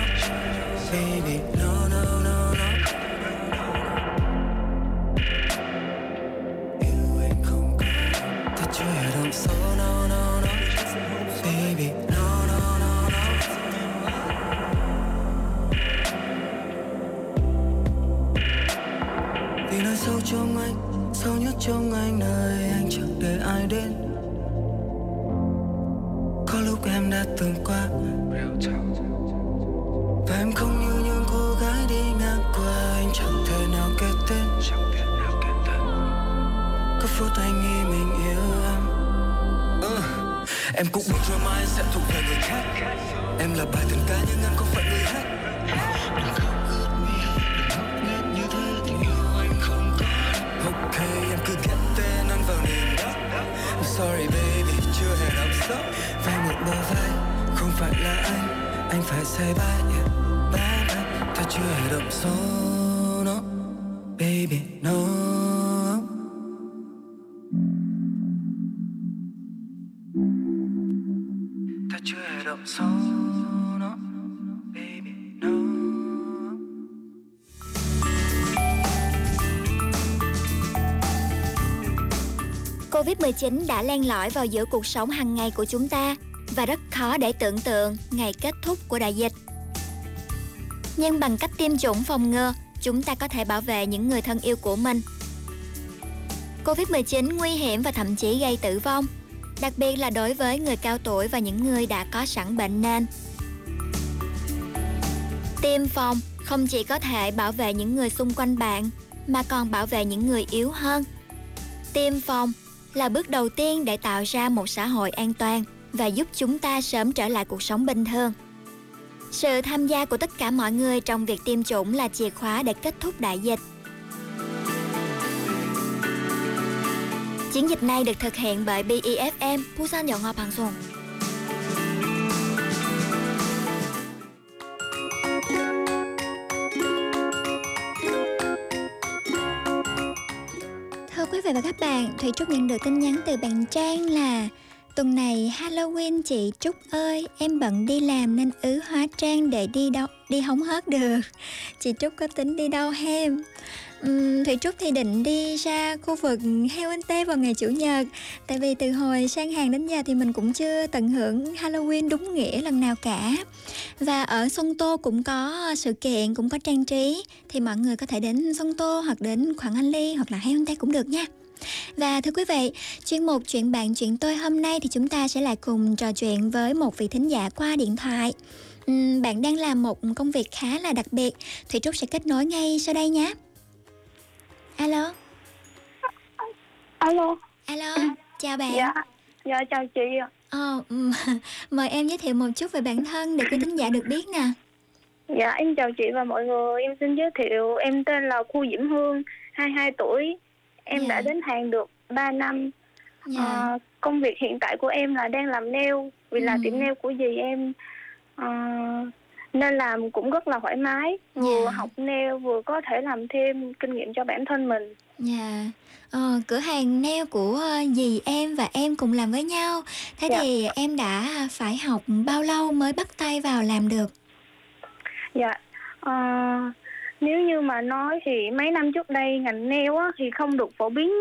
baby no no no no. Yêu anh không có, ta chưa hề đậm số no no no, baby no no no no. Vì nơi sâu trong anh, sâu nhất trong anh nơi anh chẳng để ai đến. Có lúc em đã từng qua, và em không như những cô gái đi ngang qua, anh chẳng thể nào kết tên. Có phút anh nghĩ mình yêu em, uh, em cũng biết rồi mai sẽ thuộc về người khác. Em là bài tình ca nhưng em không phải người hát. Hey, em cứ ghét tên anh vào niềm đó. I'm sorry baby, chưa hề đọc sốc. Vai một bờ vai, không phải là anh, anh phải say bye, yeah, bye bye. Ta chưa hề đọc số, no, baby, no. Covid mười chín đã len lỏi vào giữa cuộc sống hàng ngày của chúng ta và rất khó để tưởng tượng ngày kết thúc của đại dịch. Nhưng bằng cách tiêm chủng phòng ngừa, chúng ta có thể bảo vệ những người thân yêu của mình. Covid mười chín nguy hiểm và thậm chí gây tử vong, đặc biệt là đối với người cao tuổi và những người đã có sẵn bệnh nền. Tiêm phòng không chỉ có thể bảo vệ những người xung quanh bạn, mà còn bảo vệ những người yếu hơn. Tiêm phòng là bước đầu tiên để tạo ra một xã hội an toàn và giúp chúng ta sớm trở lại cuộc sống bình thường. Sự tham gia của tất cả mọi người trong việc tiêm chủng là chìa khóa để kết thúc đại dịch. Chiến dịch này được thực hiện bởi bê ép em, Busan Dạo Ngọc Hằng Xuân. Thưa quý vị và các bạn, Thủy Trúc nhận được tin nhắn từ bạn Trang là: tuần này Halloween chị Trúc ơi, em bận đi làm nên ứ hóa trang để đi đâu đi hóng hớt được. Chị Trúc có tính đi đâu hem? Uhm, Thủy Trúc thì định đi ra khu vực Heo Tê vào ngày Chủ nhật. Tại vì từ hồi sang Hàn đến giờ thì mình cũng chưa tận hưởng Halloween đúng nghĩa lần nào cả. Và ở Sông Tô cũng có sự kiện, cũng có trang trí. Thì mọi người có thể đến Sông Tô hoặc đến Khoảng Anh Ly hoặc là Heo Tê cũng được nha. Và thưa quý vị, chuyên mục Chuyện bạn chuyện tôi hôm nay thì chúng ta sẽ lại cùng trò chuyện với một vị thính giả qua điện thoại. uhm, Bạn đang làm một công việc khá là đặc biệt. Thủy Trúc sẽ kết nối ngay sau đây nhé. Alo. Alo. Alo, chào bạn. Dạ, dạ chào chị. Ờ, mời em giới thiệu một chút về bản thân để quý thính giả được biết nè. Dạ, em chào chị và mọi người. Em xin giới thiệu, em tên là Khu Diễm Hương, hai mươi hai tuổi. Em dạ. đã đến Hàn được ba năm. Dạ. à, Công việc hiện tại của em là đang làm nail. Vì ừ. là tiệm nail của dì em, à, nên làm cũng rất là thoải mái. Vừa yeah. học nail vừa có thể làm thêm kinh nghiệm cho bản thân mình. Dạ. Ờ, cửa hàng nail của dì em và em cùng làm với nhau. Thế yeah. thì em đã phải học bao lâu mới bắt tay vào làm được? Dạ. Ờ, nếu như mà nói thì mấy năm trước đây ngành nail á, thì không được phổ biến.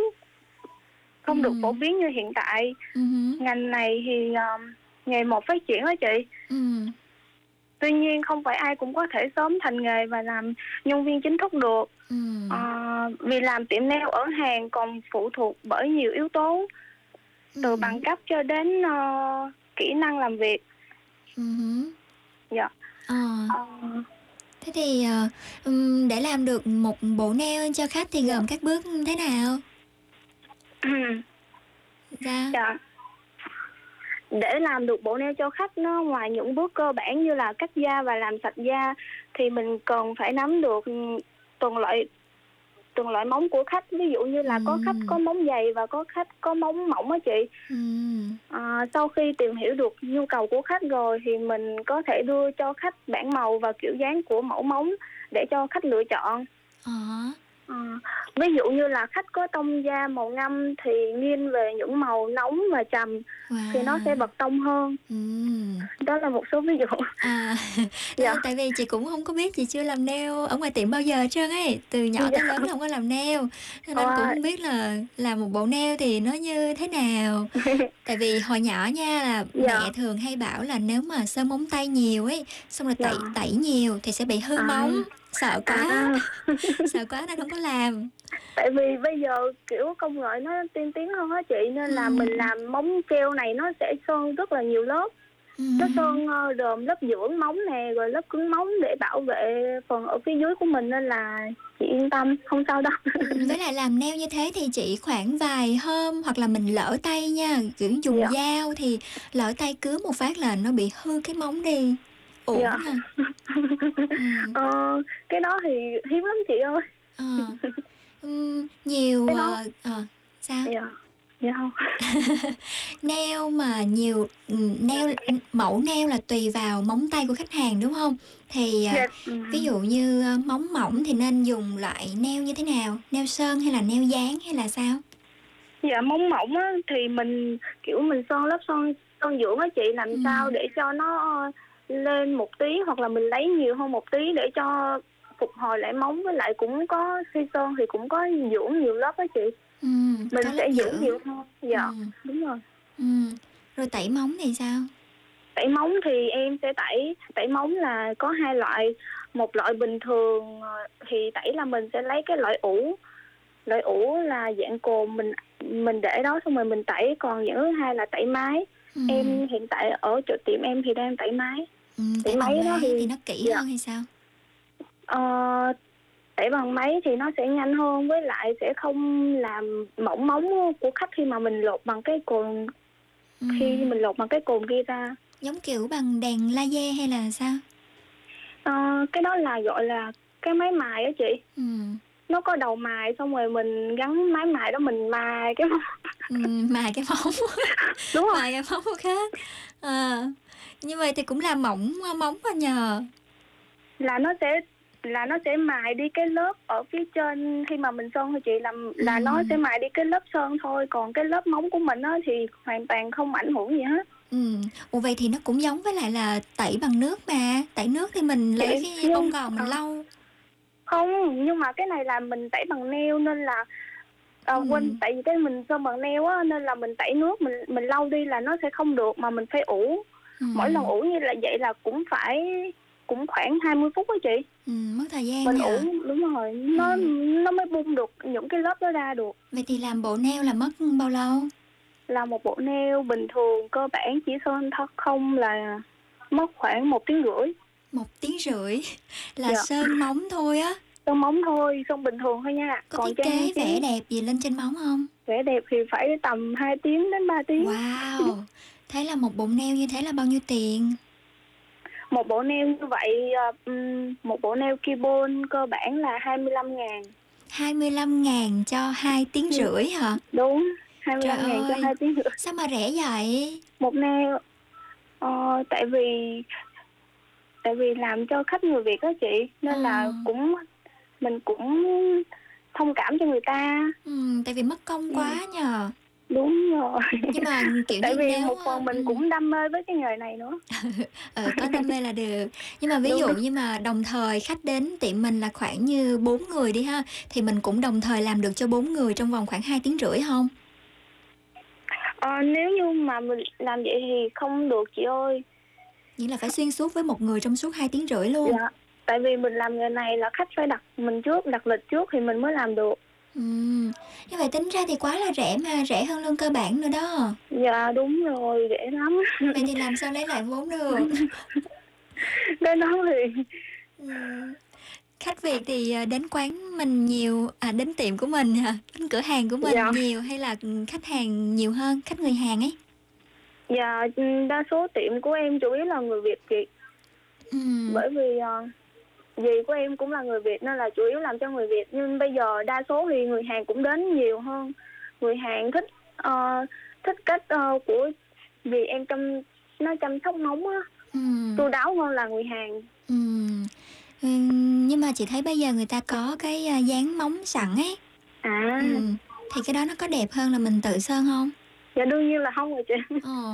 Không ừ. được phổ biến như hiện tại. ừ. Ngành này thì uh, ngày một phát triển đó chị. Ừ. Tuy nhiên không phải ai cũng có thể sớm thành nghề và làm nhân viên chính thức được. ừ. à, Vì làm tiệm nail ở Hàn còn phụ thuộc bởi nhiều yếu tố, ừ. từ bằng cấp cho đến uh, kỹ năng làm việc. ừ. Dạ. à. À. Thế thì uh, để làm được một bộ nail cho khách thì gồm các bước thế nào? Dạ. Dạ. Để làm được bộ nail cho khách, nó ngoài những bước cơ bản như là cắt da và làm sạch da thì mình còn phải nắm được từng loại từng loại móng của khách. Ví dụ như là ừ. có khách có móng dày và có khách có móng mỏng á chị. ừ. à, Sau khi tìm hiểu được nhu cầu của khách rồi thì mình có thể đưa cho khách bảng màu và kiểu dáng của mẫu móng để cho khách lựa chọn. à. À, ví dụ như là khách có tông da màu ngâm thì nghiêng về những màu nóng và trầm. wow. Thì nó sẽ bật tông hơn. ừ. Đó là một số ví dụ. à, dạ. Tại vì chị cũng không có biết, chị chưa làm nail ở ngoài tiệm bao giờ hết trơn ấy. Từ nhỏ dạ. tới lớn không có làm nail nên à. cũng không biết là làm một bộ nail thì nó như thế nào. Tại vì hồi nhỏ nha là dạ. mẹ thường hay bảo là nếu mà sơn móng tay nhiều ấy, xong rồi tẩy, dạ. tẩy nhiều thì sẽ bị hư à. móng. Sợ quá, à. sợ quá nên không có làm. Tại vì bây giờ kiểu công nghệ nó tiên tiến hơn á chị. Nên ừ. là mình làm móng keo này nó sẽ sơn rất là nhiều lớp. ừ. Nó sơn gồm lớp dưỡng móng nè, rồi lớp cứng móng để bảo vệ phần ở phía dưới của mình. Nên là chị yên tâm, không sao đâu. ừ, Với lại làm nail như thế thì chị khoảng vài hôm, hoặc là mình lỡ tay nha, kiểu dùng dạ. dao thì lỡ tay cứ một phát là nó bị hư cái móng đi. Dạ. ờ, cái đó thì hiếm lắm chị ơi. ờ. uhm, Nhiều đó... à, sao? Dạ. Dạ không. Nail mà nhiều nail, mẫu nail là tùy vào móng tay của khách hàng đúng không? Thì dạ. ví dụ như móng mỏng thì nên dùng loại nail như thế nào? Nail sơn hay là nail dán hay là sao? Dạ, móng mỏng á, thì mình kiểu mình sơn lớp sơn, sơn dưỡng á chị. Làm uhm. sao để cho nó lên một tí, hoặc là mình lấy nhiều hơn một tí để cho phục hồi lại móng. Với lại cũng có khi sơn thì cũng có dưỡng nhiều lớp đó chị. ừ, mình sẽ giữ nhiều hơn. Dạ, ừ. Đúng rồi. Ừ. Rồi tẩy móng thì sao? Tẩy móng thì em sẽ tẩy tẩy móng là có hai loại, một loại bình thường thì tẩy là mình sẽ lấy cái loại ủ, loại ủ là dạng cồn, mình mình để đó xong rồi mình tẩy. Còn dạng thứ hai là tẩy mái. Ừ. Em hiện tại ở chỗ tiệm em thì đang tẩy mái. Ừ, tẩy máy đó thì, thì nó kỹ dạ. hơn hay sao? Ờ, tẩy bằng máy thì nó sẽ nhanh hơn, với lại sẽ không làm mỏng móng của khách khi mà mình lột bằng cái cồn. Ừ. Khi mình lột bằng cái cồn kia ra. Giống kiểu bằng đèn laser hay là sao? Ờ, cái đó là gọi là cái máy mài á chị. Ừ. Nó có đầu mài xong rồi mình gắn máy mài đó mình mài cái móng. Ừ, mài cái móng. Đúng rồi. Mài cái móng khác. À, như vậy thì cũng là mỏng móng mà nhờ. Là nó sẽ là nó sẽ mài đi cái lớp ở phía trên khi mà mình sơn thôi chị, là là ừ. nó sẽ mài đi cái lớp sơn thôi, còn cái lớp móng của mình á thì hoàn toàn không ảnh hưởng gì hết. Ừ, ủa vậy thì nó cũng giống với lại là tẩy bằng nước mà, tẩy nước thì mình lấy chị, cái bông gòn mình à. lau. Không, nhưng mà cái này là mình tẩy bằng nail nên là à, ừ. quên, tại vì cái mình sơn bằng nail á nên là mình tẩy nước mình mình lau đi là nó sẽ không được, mà mình phải ủ. Ừ. Mỗi lần ủ như là vậy là cũng phải cũng khoảng hai mươi phút đó chị. Ừ, mất thời gian. Mình ủ, đúng rồi, nó ừ. nó mới bung được những cái lớp đó ra được. Vậy thì làm bộ nail là mất bao lâu? Là một bộ nail bình thường cơ bản chỉ sơn thật không là mất khoảng một tiếng rưỡi. Một tiếng rưỡi là dạ. sơn móng thôi á. Sơn móng thôi, sơn bình thường thôi nha. Có còn thiết kế vẽ tiếng... đẹp gì lên trên móng không? Vẽ đẹp thì phải tầm hai tiếng đến ba tiếng. Wow. Thế là một bộ nail như thế là bao nhiêu tiền? Một bộ nail như vậy, một bộ nail keyboard cơ bản là hai mươi lăm ngàn. hai mươi lăm ngàn cho hai tiếng rưỡi hả? Đúng, hai mươi lăm ngàn cho hai tiếng rưỡi. Sao mà rẻ vậy? Một nail, ờ, tại vì tại vì làm cho khách người Việt đó chị, nên à. là cũng mình cũng thông cảm cho người ta. Ừ, tại vì mất công quá ừ. nhờ. Đúng rồi. Nhưng mà kiểu tại vì nếu... một phần mình cũng đam mê với cái nghề này nữa. Ờ, có đam mê là được. Nhưng mà ví dụ như mà đồng thời khách đến tiệm mình là khoảng như bốn người đi ha, thì mình cũng đồng thời làm được cho bốn người trong vòng khoảng hai tiếng rưỡi không? Ờ, nếu như mà mình làm vậy thì không được chị ơi. Nghĩa là phải xuyên suốt với một người trong suốt hai tiếng rưỡi luôn. Dạ. Tại vì mình làm nghề này là khách phải đặt mình trước, đặt lịch trước thì mình mới làm được. Ừ. Như vậy tính ra thì quá là rẻ mà, rẻ hơn lương cơ bản nữa đó. Dạ đúng rồi, rẻ lắm. Vậy thì làm sao lấy lại vốn được? Đó thì ừ. khách Việt thì đến quán mình nhiều, à đến tiệm của mình hả? Đến cửa hàng của mình dạ. nhiều hay là khách hàng nhiều hơn, khách người Hàn ấy? Dạ, đa số tiệm của em chủ yếu là người Việt chị. Ừ. Bởi vì dì của em cũng là người Việt nên là chủ yếu làm cho người Việt. Nhưng bây giờ đa số thì người Hàn cũng đến nhiều hơn. Người Hàn thích uh, thích cách uh, của vì em chăm nó chăm sóc móng á, chu ừ. đáo hơn là người Hàn. Ừ. Ừ, nhưng mà chị thấy bây giờ người ta có cái uh, dán móng sẵn ấy. À. Ừ. Thì cái đó nó có đẹp hơn là mình tự sơn không? Dạ đương nhiên là không rồi chị. Ờ.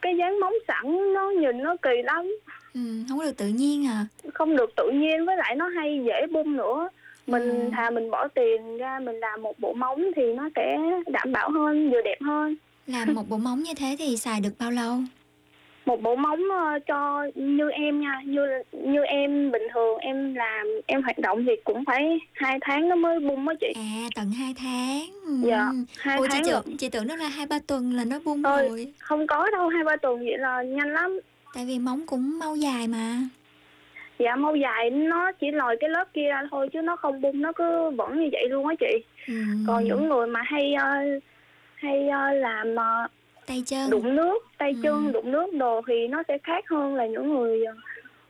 Cái dáng móng sẵn nó nhìn nó kỳ lắm. Ừ, không có được tự nhiên à? Không được tự nhiên, với lại nó hay dễ bung nữa. Mình ừ. thà mình bỏ tiền ra mình làm một bộ móng thì nó sẽ đảm bảo hơn, vừa đẹp hơn. Làm một bộ móng như thế thì xài được bao lâu? Một bộ móng cho như em nha, như như em bình thường em làm, em hoạt động thì cũng phải hai tháng nó mới bung đó chị. À, tận hai tháng. Dạ, hai Ôi, tháng. Chị, tưởng, chị tưởng nó là hai ba tuần là nó bung Ôi, rồi. Không có đâu, hai ba tuần vậy là nhanh lắm. Tại vì móng cũng mau dài mà. Dạ, mau dài nó chỉ lòi cái lớp kia ra thôi chứ nó không bung, nó cứ vẫn như vậy luôn á chị. Ừ. Còn những người mà hay hay làm tay chân, đụng nước, tay ừ. chân, đụng nước đồ thì nó sẽ khác hơn là những người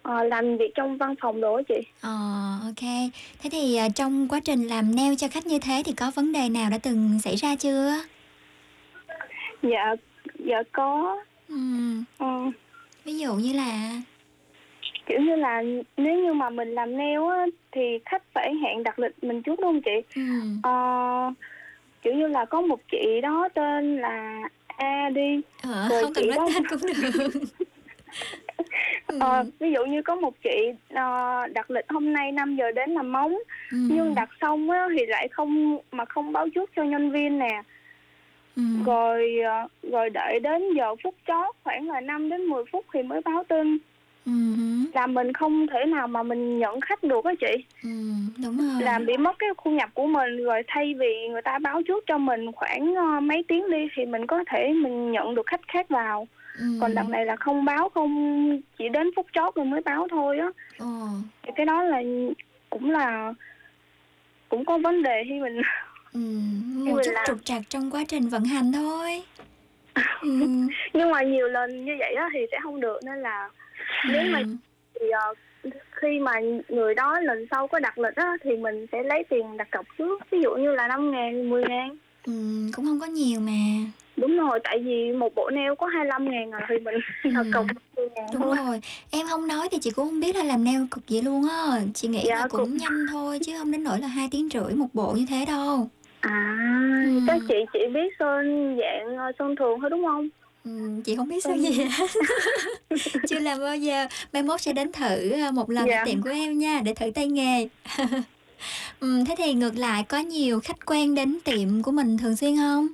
uh, làm việc trong văn phòng đồ đó chị. Ờ, à, ok. Thế thì uh, trong quá trình làm nail cho khách như thế thì có vấn đề nào đã từng xảy ra chưa? Dạ, dạ có. Ừ. Ừ. Ví dụ như là? Kiểu như là nếu như mà mình làm nail á, thì khách phải hẹn đặt lịch mình trước luôn chị. Ừ. Uh, kiểu như là có một chị đó tên là A đi. Ờ, rồi không cần nói tên cũng được. Ừ. À, ví dụ như có một chị à, đặt lịch hôm nay năm giờ đến làm móng, ừ. nhưng đặt xong á, thì lại không mà không báo trước cho nhân viên nè, ừ. rồi rồi đợi đến giờ phút chót khoảng là năm đến mười phút thì mới báo tin, ừ. là mình không thể nào mà mình nhận khách được á chị, ừ. Đúng rồi. Làm bị mất cái thu nhập của mình, rồi thay vì người ta báo trước cho mình khoảng mấy tiếng đi thì mình có thể mình nhận được khách khác vào. Ừ. Còn đằng này là không báo, không chỉ đến phút chót rồi mới báo thôi á. Ừ. Thì cái đó là cũng là cũng có vấn đề khi mình ừ. một mình chút làm. Trục trặc trong quá trình vận hành thôi. Ừ. Nhưng mà nhiều lần như vậy á thì sẽ không được, nên là nếu ừ. mà thì uh, khi mà người đó lần sau có đặt lịch á thì mình sẽ lấy tiền đặt cọc trước, ví dụ như là năm ngàn, mười ngàn. Ừ, cũng không có nhiều mà. Đúng rồi, tại vì một bộ nail có hai mươi lăm ngàn à, thì mình thật ừ. cọc mười ngàn. Đúng thôi. Rồi, em không nói thì chị cũng không biết là làm nail cực vậy luôn á. Chị nghĩ dạ, là cũng, cũng nhanh thôi chứ không đến nỗi là hai tiếng rưỡi một bộ như thế đâu. À, ừ. Các chị chỉ biết sơn dạng sơn thường thôi đúng không? Ừ, chị không biết sơn gì hết. Chưa làm bao giờ, mai mốt sẽ đến thử một lần dạ. tiệm của em nha, để thử tay nghề. Ừ, thế thì ngược lại có nhiều khách quen đến tiệm của mình thường xuyên không?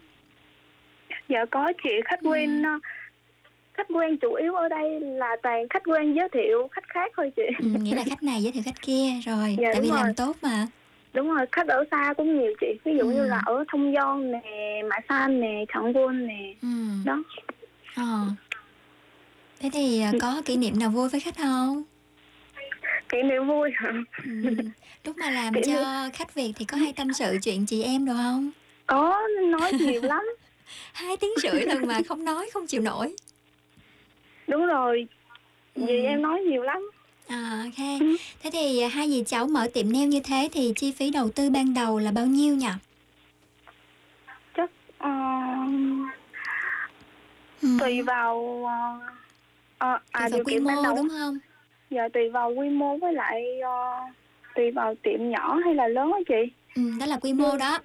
Dạ có chị, khách quen ừ. khách quen chủ yếu ở đây là toàn khách quen giới thiệu khách khác thôi chị. Ừ, nghĩa là khách này giới thiệu khách kia rồi, dạ, tại vì rồi. Làm tốt mà. Đúng rồi, khách ở xa cũng nhiều chị, ví dụ ừ. như là ở Thông Gion nè, Mã San nè, Changwon nè, ừ. đó. Ờ. Thế thì có kỷ niệm nào vui với khách không? Kỷ niệm vui hả? Ừ. Lúc mà làm kỷ cho niệm... khách Việt thì có hay tâm sự chuyện chị em được không? Có, nói nhiều lắm. Hai tiếng rưỡi lần mà không nói không chịu nổi. Đúng rồi, vì ừ. em nói nhiều lắm. À, okay. ừ. Thế thì hai dì cháu mở tiệm nail như thế thì chi phí đầu tư ban đầu là bao nhiêu nhỉ? Chắc uh, ừ. tùy vào uh, à, tùy vào quy mô đầu, đúng không? Dạ tùy vào quy mô với lại uh, tùy vào tiệm nhỏ hay là lớn á chị. Ừ, đó là quy mô ừ. đó.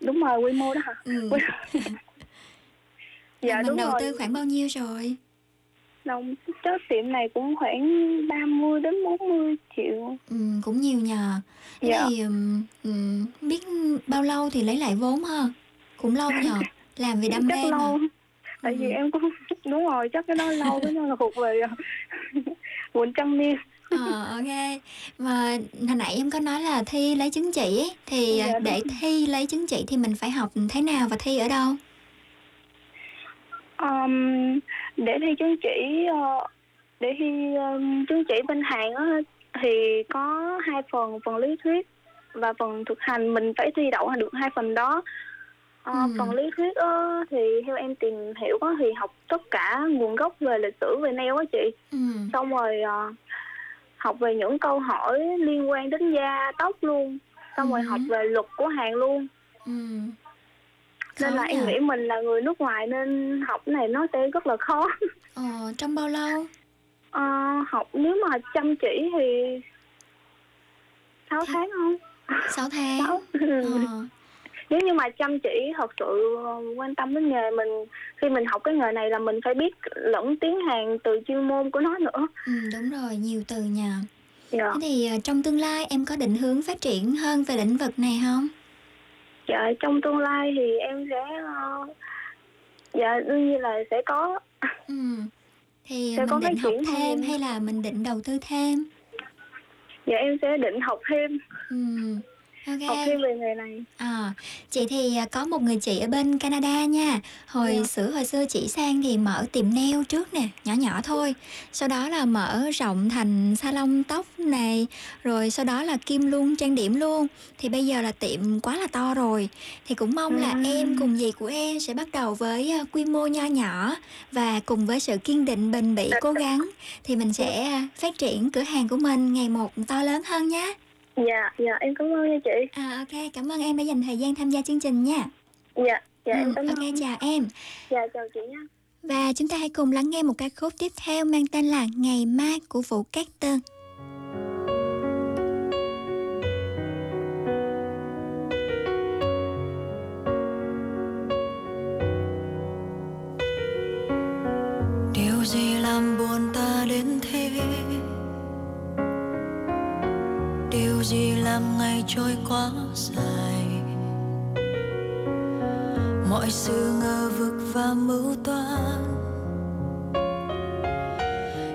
Đúng rồi, quy mô đó hả? Ừ. Dạ, mình đầu rồi. Tư khoảng bao nhiêu rồi? Đồng, cái tiệm này cũng khoảng ba mươi đến bốn mươi triệu. Ừ, cũng nhiều nhờ. Thế dạ. thì um, biết bao lâu thì lấy lại vốn ha? Cũng lâu nhờ, làm vì đam chắc mê lâu. Mà. Tại ừ. vì em cũng, đúng rồi, chắc cái đó lâu đó là thuộc về quần trăng niên. Ờ, ok. Mà hồi nãy em có nói là thi lấy chứng chỉ, thì dạ, để đúng. Thi lấy chứng chỉ thì mình phải học thế nào và thi ở đâu? Um, để thi chứng chỉ uh, để thi um, chứng chỉ bên Hàn á thì có hai phần, phần lý thuyết và phần thực hành, mình phải thi đậu được hai phần đó. Uh, ừ. Phần lý thuyết á, thì theo em tìm hiểu có thì học tất cả nguồn gốc về lịch sử về nail á chị. Ừ. Xong rồi uh, học về những câu hỏi liên quan đến da tóc luôn, xong rồi ừ. học về luật của Hàn luôn. Ừ. Nên là em nghĩ mình là người nước ngoài nên học này nó sẽ rất là khó. Ờ, trong bao lâu? À, học nếu mà chăm chỉ thì sáu tháng không? sáu tháng? sáu. Ờ. Nếu như mà chăm chỉ thật sự quan tâm đến nghề mình, khi mình học cái nghề này là mình phải biết lẫn tiếng Hàn từ chuyên môn của nó nữa. Ừ, đúng rồi, nhiều từ nhờ. Dạ. Thế thì trong tương lai em có định hướng phát triển hơn về lĩnh vực này không? Dạ, trong tương lai thì em sẽ uh, dạ đương nhiên là sẽ có ừ. Thì sẽ mình có định học thêm hay là mình định đầu tư thêm? Dạ em sẽ định học thêm ừ. Okay. Học thêm về nghề này à. Chị thì có một người chị ở bên Canada nha. Hồi yeah. xưa hồi xưa chị sang thì mở tiệm nail trước nè, nhỏ nhỏ thôi. Sau đó là mở rộng thành salon tóc này, rồi sau đó là kim luôn, trang điểm luôn. Thì bây giờ là tiệm quá là to rồi. Thì cũng mong là mm. em cùng dì của em sẽ bắt đầu với quy mô nho nhỏ, và cùng với sự kiên định, bền bỉ, cố gắng thì mình sẽ phát triển cửa hàng của mình ngày một to lớn hơn nhé. Dạ, dạ, em cảm ơn nha chị. À, ok, cảm ơn em đã dành thời gian tham gia chương trình nha. Dạ, dạ, ừ, em cảm ơn. Ok, chào em. Dạ, chào chị nha. Và chúng ta hãy cùng lắng nghe một ca khúc tiếp theo mang tên là Ngày Mai của Vũ Cát Tân. Điều gì làm buồn điều gì làm ngày trôi quá dài. Mọi sự ngờ vực và mưu toan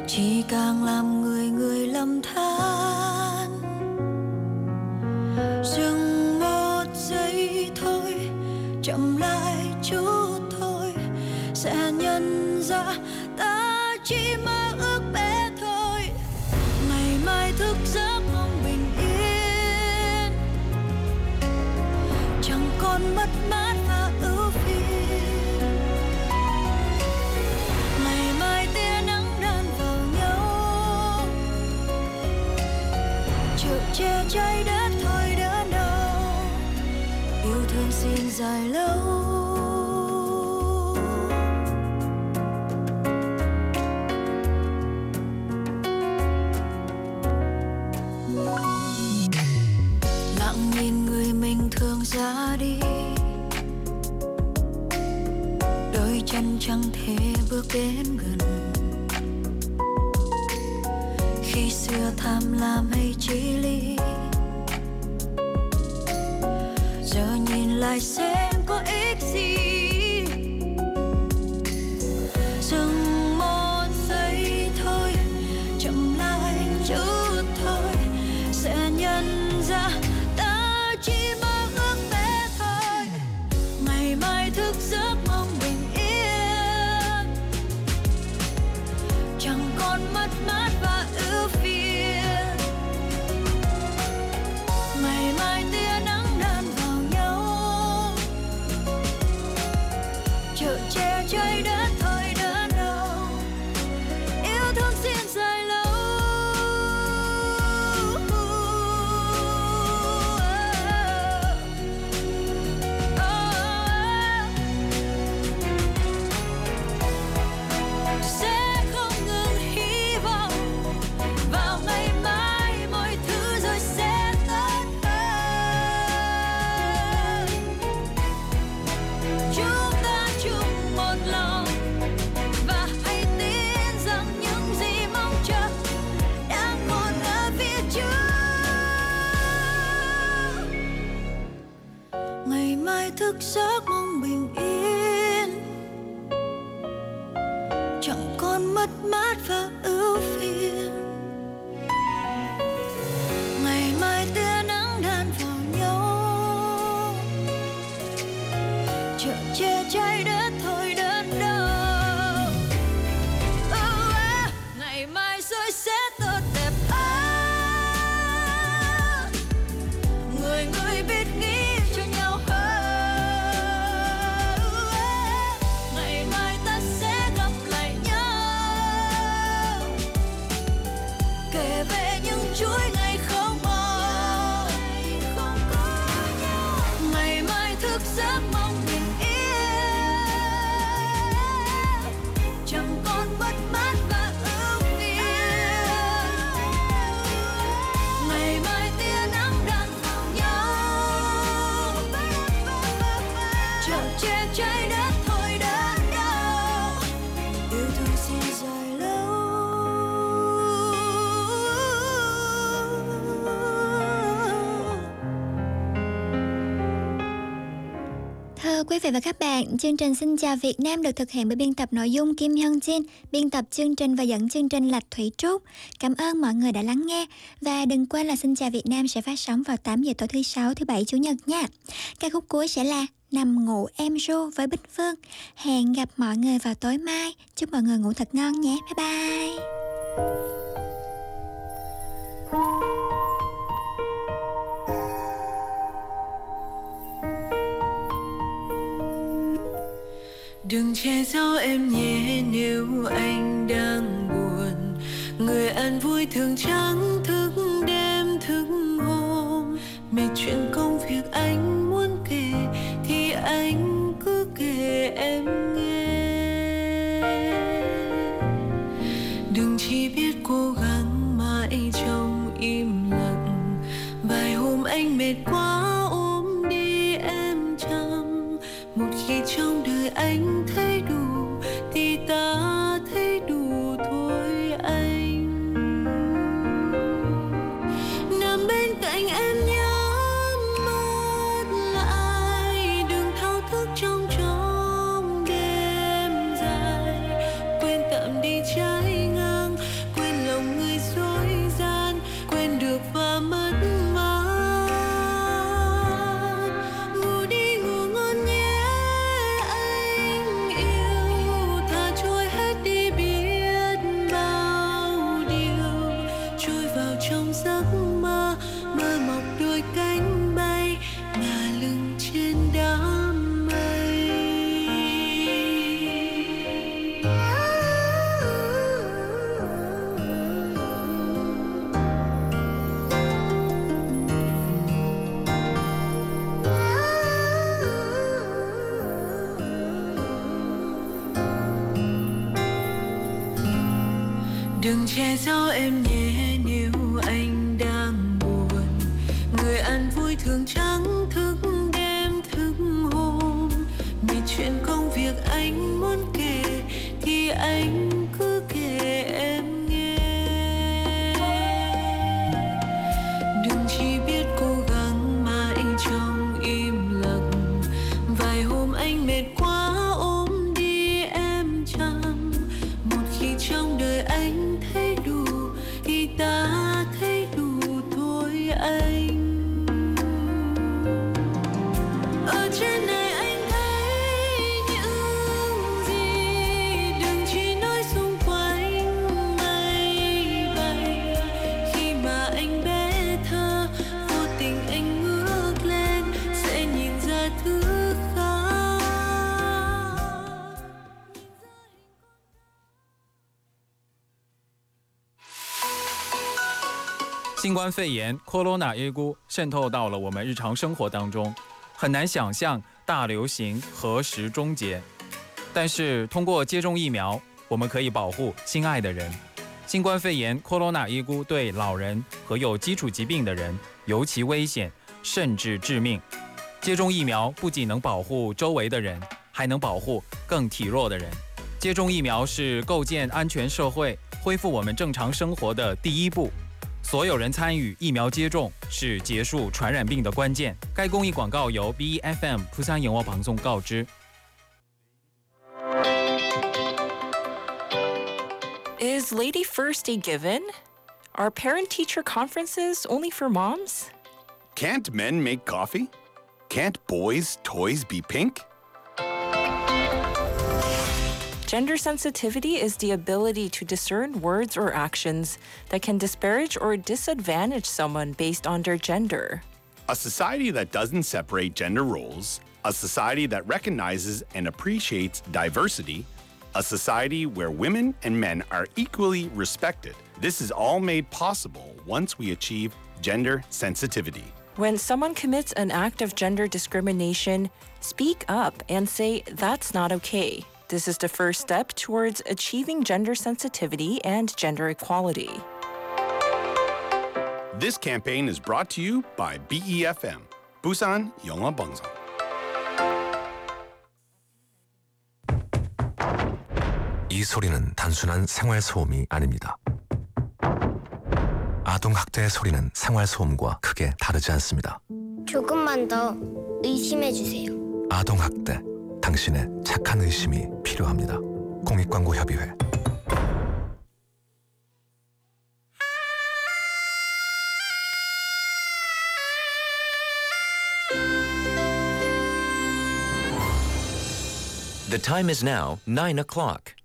chỉ càng làm người người lầm than. Dừng một giây thôi, chậm lại chút thôi, sẽ nhận ra ta chỉ mơ ước bé thôi. Ngày mai thức giấc không bình yên, chẳng còn mất mát và ưu phiền. Ngày mai tia nắng đan vào nhau, chịu che trái đất thôi đỡ đau. Yêu thương xin dài lâu. Ra đi đôi chân chẳng thể bước đến gần. Khi xưa tham lam hay trí lý, giờ nhìn lại xem có ích gì. Dừng một giây thôi, chậm lại chút thôi, sẽ nhận ra ta chỉ mơ ước bé thôi. Ngày mai thức giấc mong bình yên, chẳng còn mất mát và ưu phiền. Ngày mai tia nắng đan vào nhau, chở che trái đất thôi đã đâu. Yêu thương xin dài lâu. Thức giấc mong bình yên, chẳng còn mất mát và ưu phiền. Ngày mai tia nắng đan vào nhau, chở che trái đất thôi đớn đau. Oh, ah, ngày mai rồi sẽ tốt đẹp. Ah, người người biết nghĩ. Quý vị và các bạn, chương trình Xin Chào Việt Nam được thực hiện bởi biên tập nội dung Kim Hyun Jin, biên tập chương trình và dẫn chương trình Lạch Thủy Trúc. Cảm ơn mọi người đã lắng nghe và đừng quên là Xin Chào Việt Nam sẽ phát sóng vào tám giờ tối thứ Sáu, thứ Bảy, Chủ nhật nha. Ca khúc cuối sẽ là Nằm Ngủ Em Ru với Bích Phương. Hẹn gặp mọi người vào tối mai. Chúc mọi người ngủ thật ngon nhé. Bye bye. Đừng che giấu em nhé nếu anh đang buồn. Người ăn vui thường trắng thức đêm thức hôm. Mệt chuyện công việc anh muốn kể thì anh cứ kể em nghe. Đừng chỉ biết cố gắng mãi trong im lặng. Vài hôm anh mệt quá ôm đi em chăm. Một khi trong đời anh thấy đủ thì ta thấy đủ thôi anh. Nằm bên cạnh trong giấc mơ, mơ mọc đôi cánh bay ngả lưng trên đám mây. Đừng che giấu em nhé, nếu anh đang buồn. Người ăn vui thường trắng thức đêm thức hôm. Vì chuyện công việc anh muốn kể thì anh cứ kể em nghe. Đừng chỉ biết cố gắng mãi trong im lặng. Vài hôm anh mệt quá ôm đi em chăng. Một khi trong đời anh ta thấy đủ thôi anh. Ở trên này anh thấy những gì, đừng chỉ nói xung quanh mây bay. Khi mà anh bé thơ, vô tình anh ngước lên sẽ nhìn ra thứ khác.新冠肺炎 Corona 预估渗透到了我们日常生活当中，很难想象大流行何时终结。但是通过接种疫苗，我们可以保护心爱的人。新冠肺炎 Corona 预估对老人和有基础疾病的人尤其危险，甚至致命。接种疫苗不仅能保护周围的人，还能保护更体弱的人。接种疫苗是构建安全社会、恢复我们正常生活的第一步。所有人参与疫苗接种是结束传染病的关键。该公益广告由 B F M 釜山영화 방송告知。 Is Lady First a given? Are parent-teacher conferences only for moms? Can't men make coffee? Can't boys' toys be pink? Gender sensitivity is the ability to discern words or actions that can disparage or disadvantage someone based on their gender. A society that doesn't separate gender roles, a society that recognizes and appreciates diversity, a society where women and men are equally respected. This is all made possible once we achieve gender sensitivity. When someone commits an act of gender discrimination, speak up and say, "That's not okay." This is the first step towards achieving gender sensitivity and gender equality. This campaign is brought to you by B E F M, Busan 영화 방송. 이 소리는 단순한 생활 소음이 아닙니다. 아동 학대의 소리는 생활 소음과 크게 다르지 않습니다. 조금만 더 의심해 주세요. 아동 학대. 당신의 착한 의심이 필요합니다. 공익광고협의회. The time is now nine o'clock.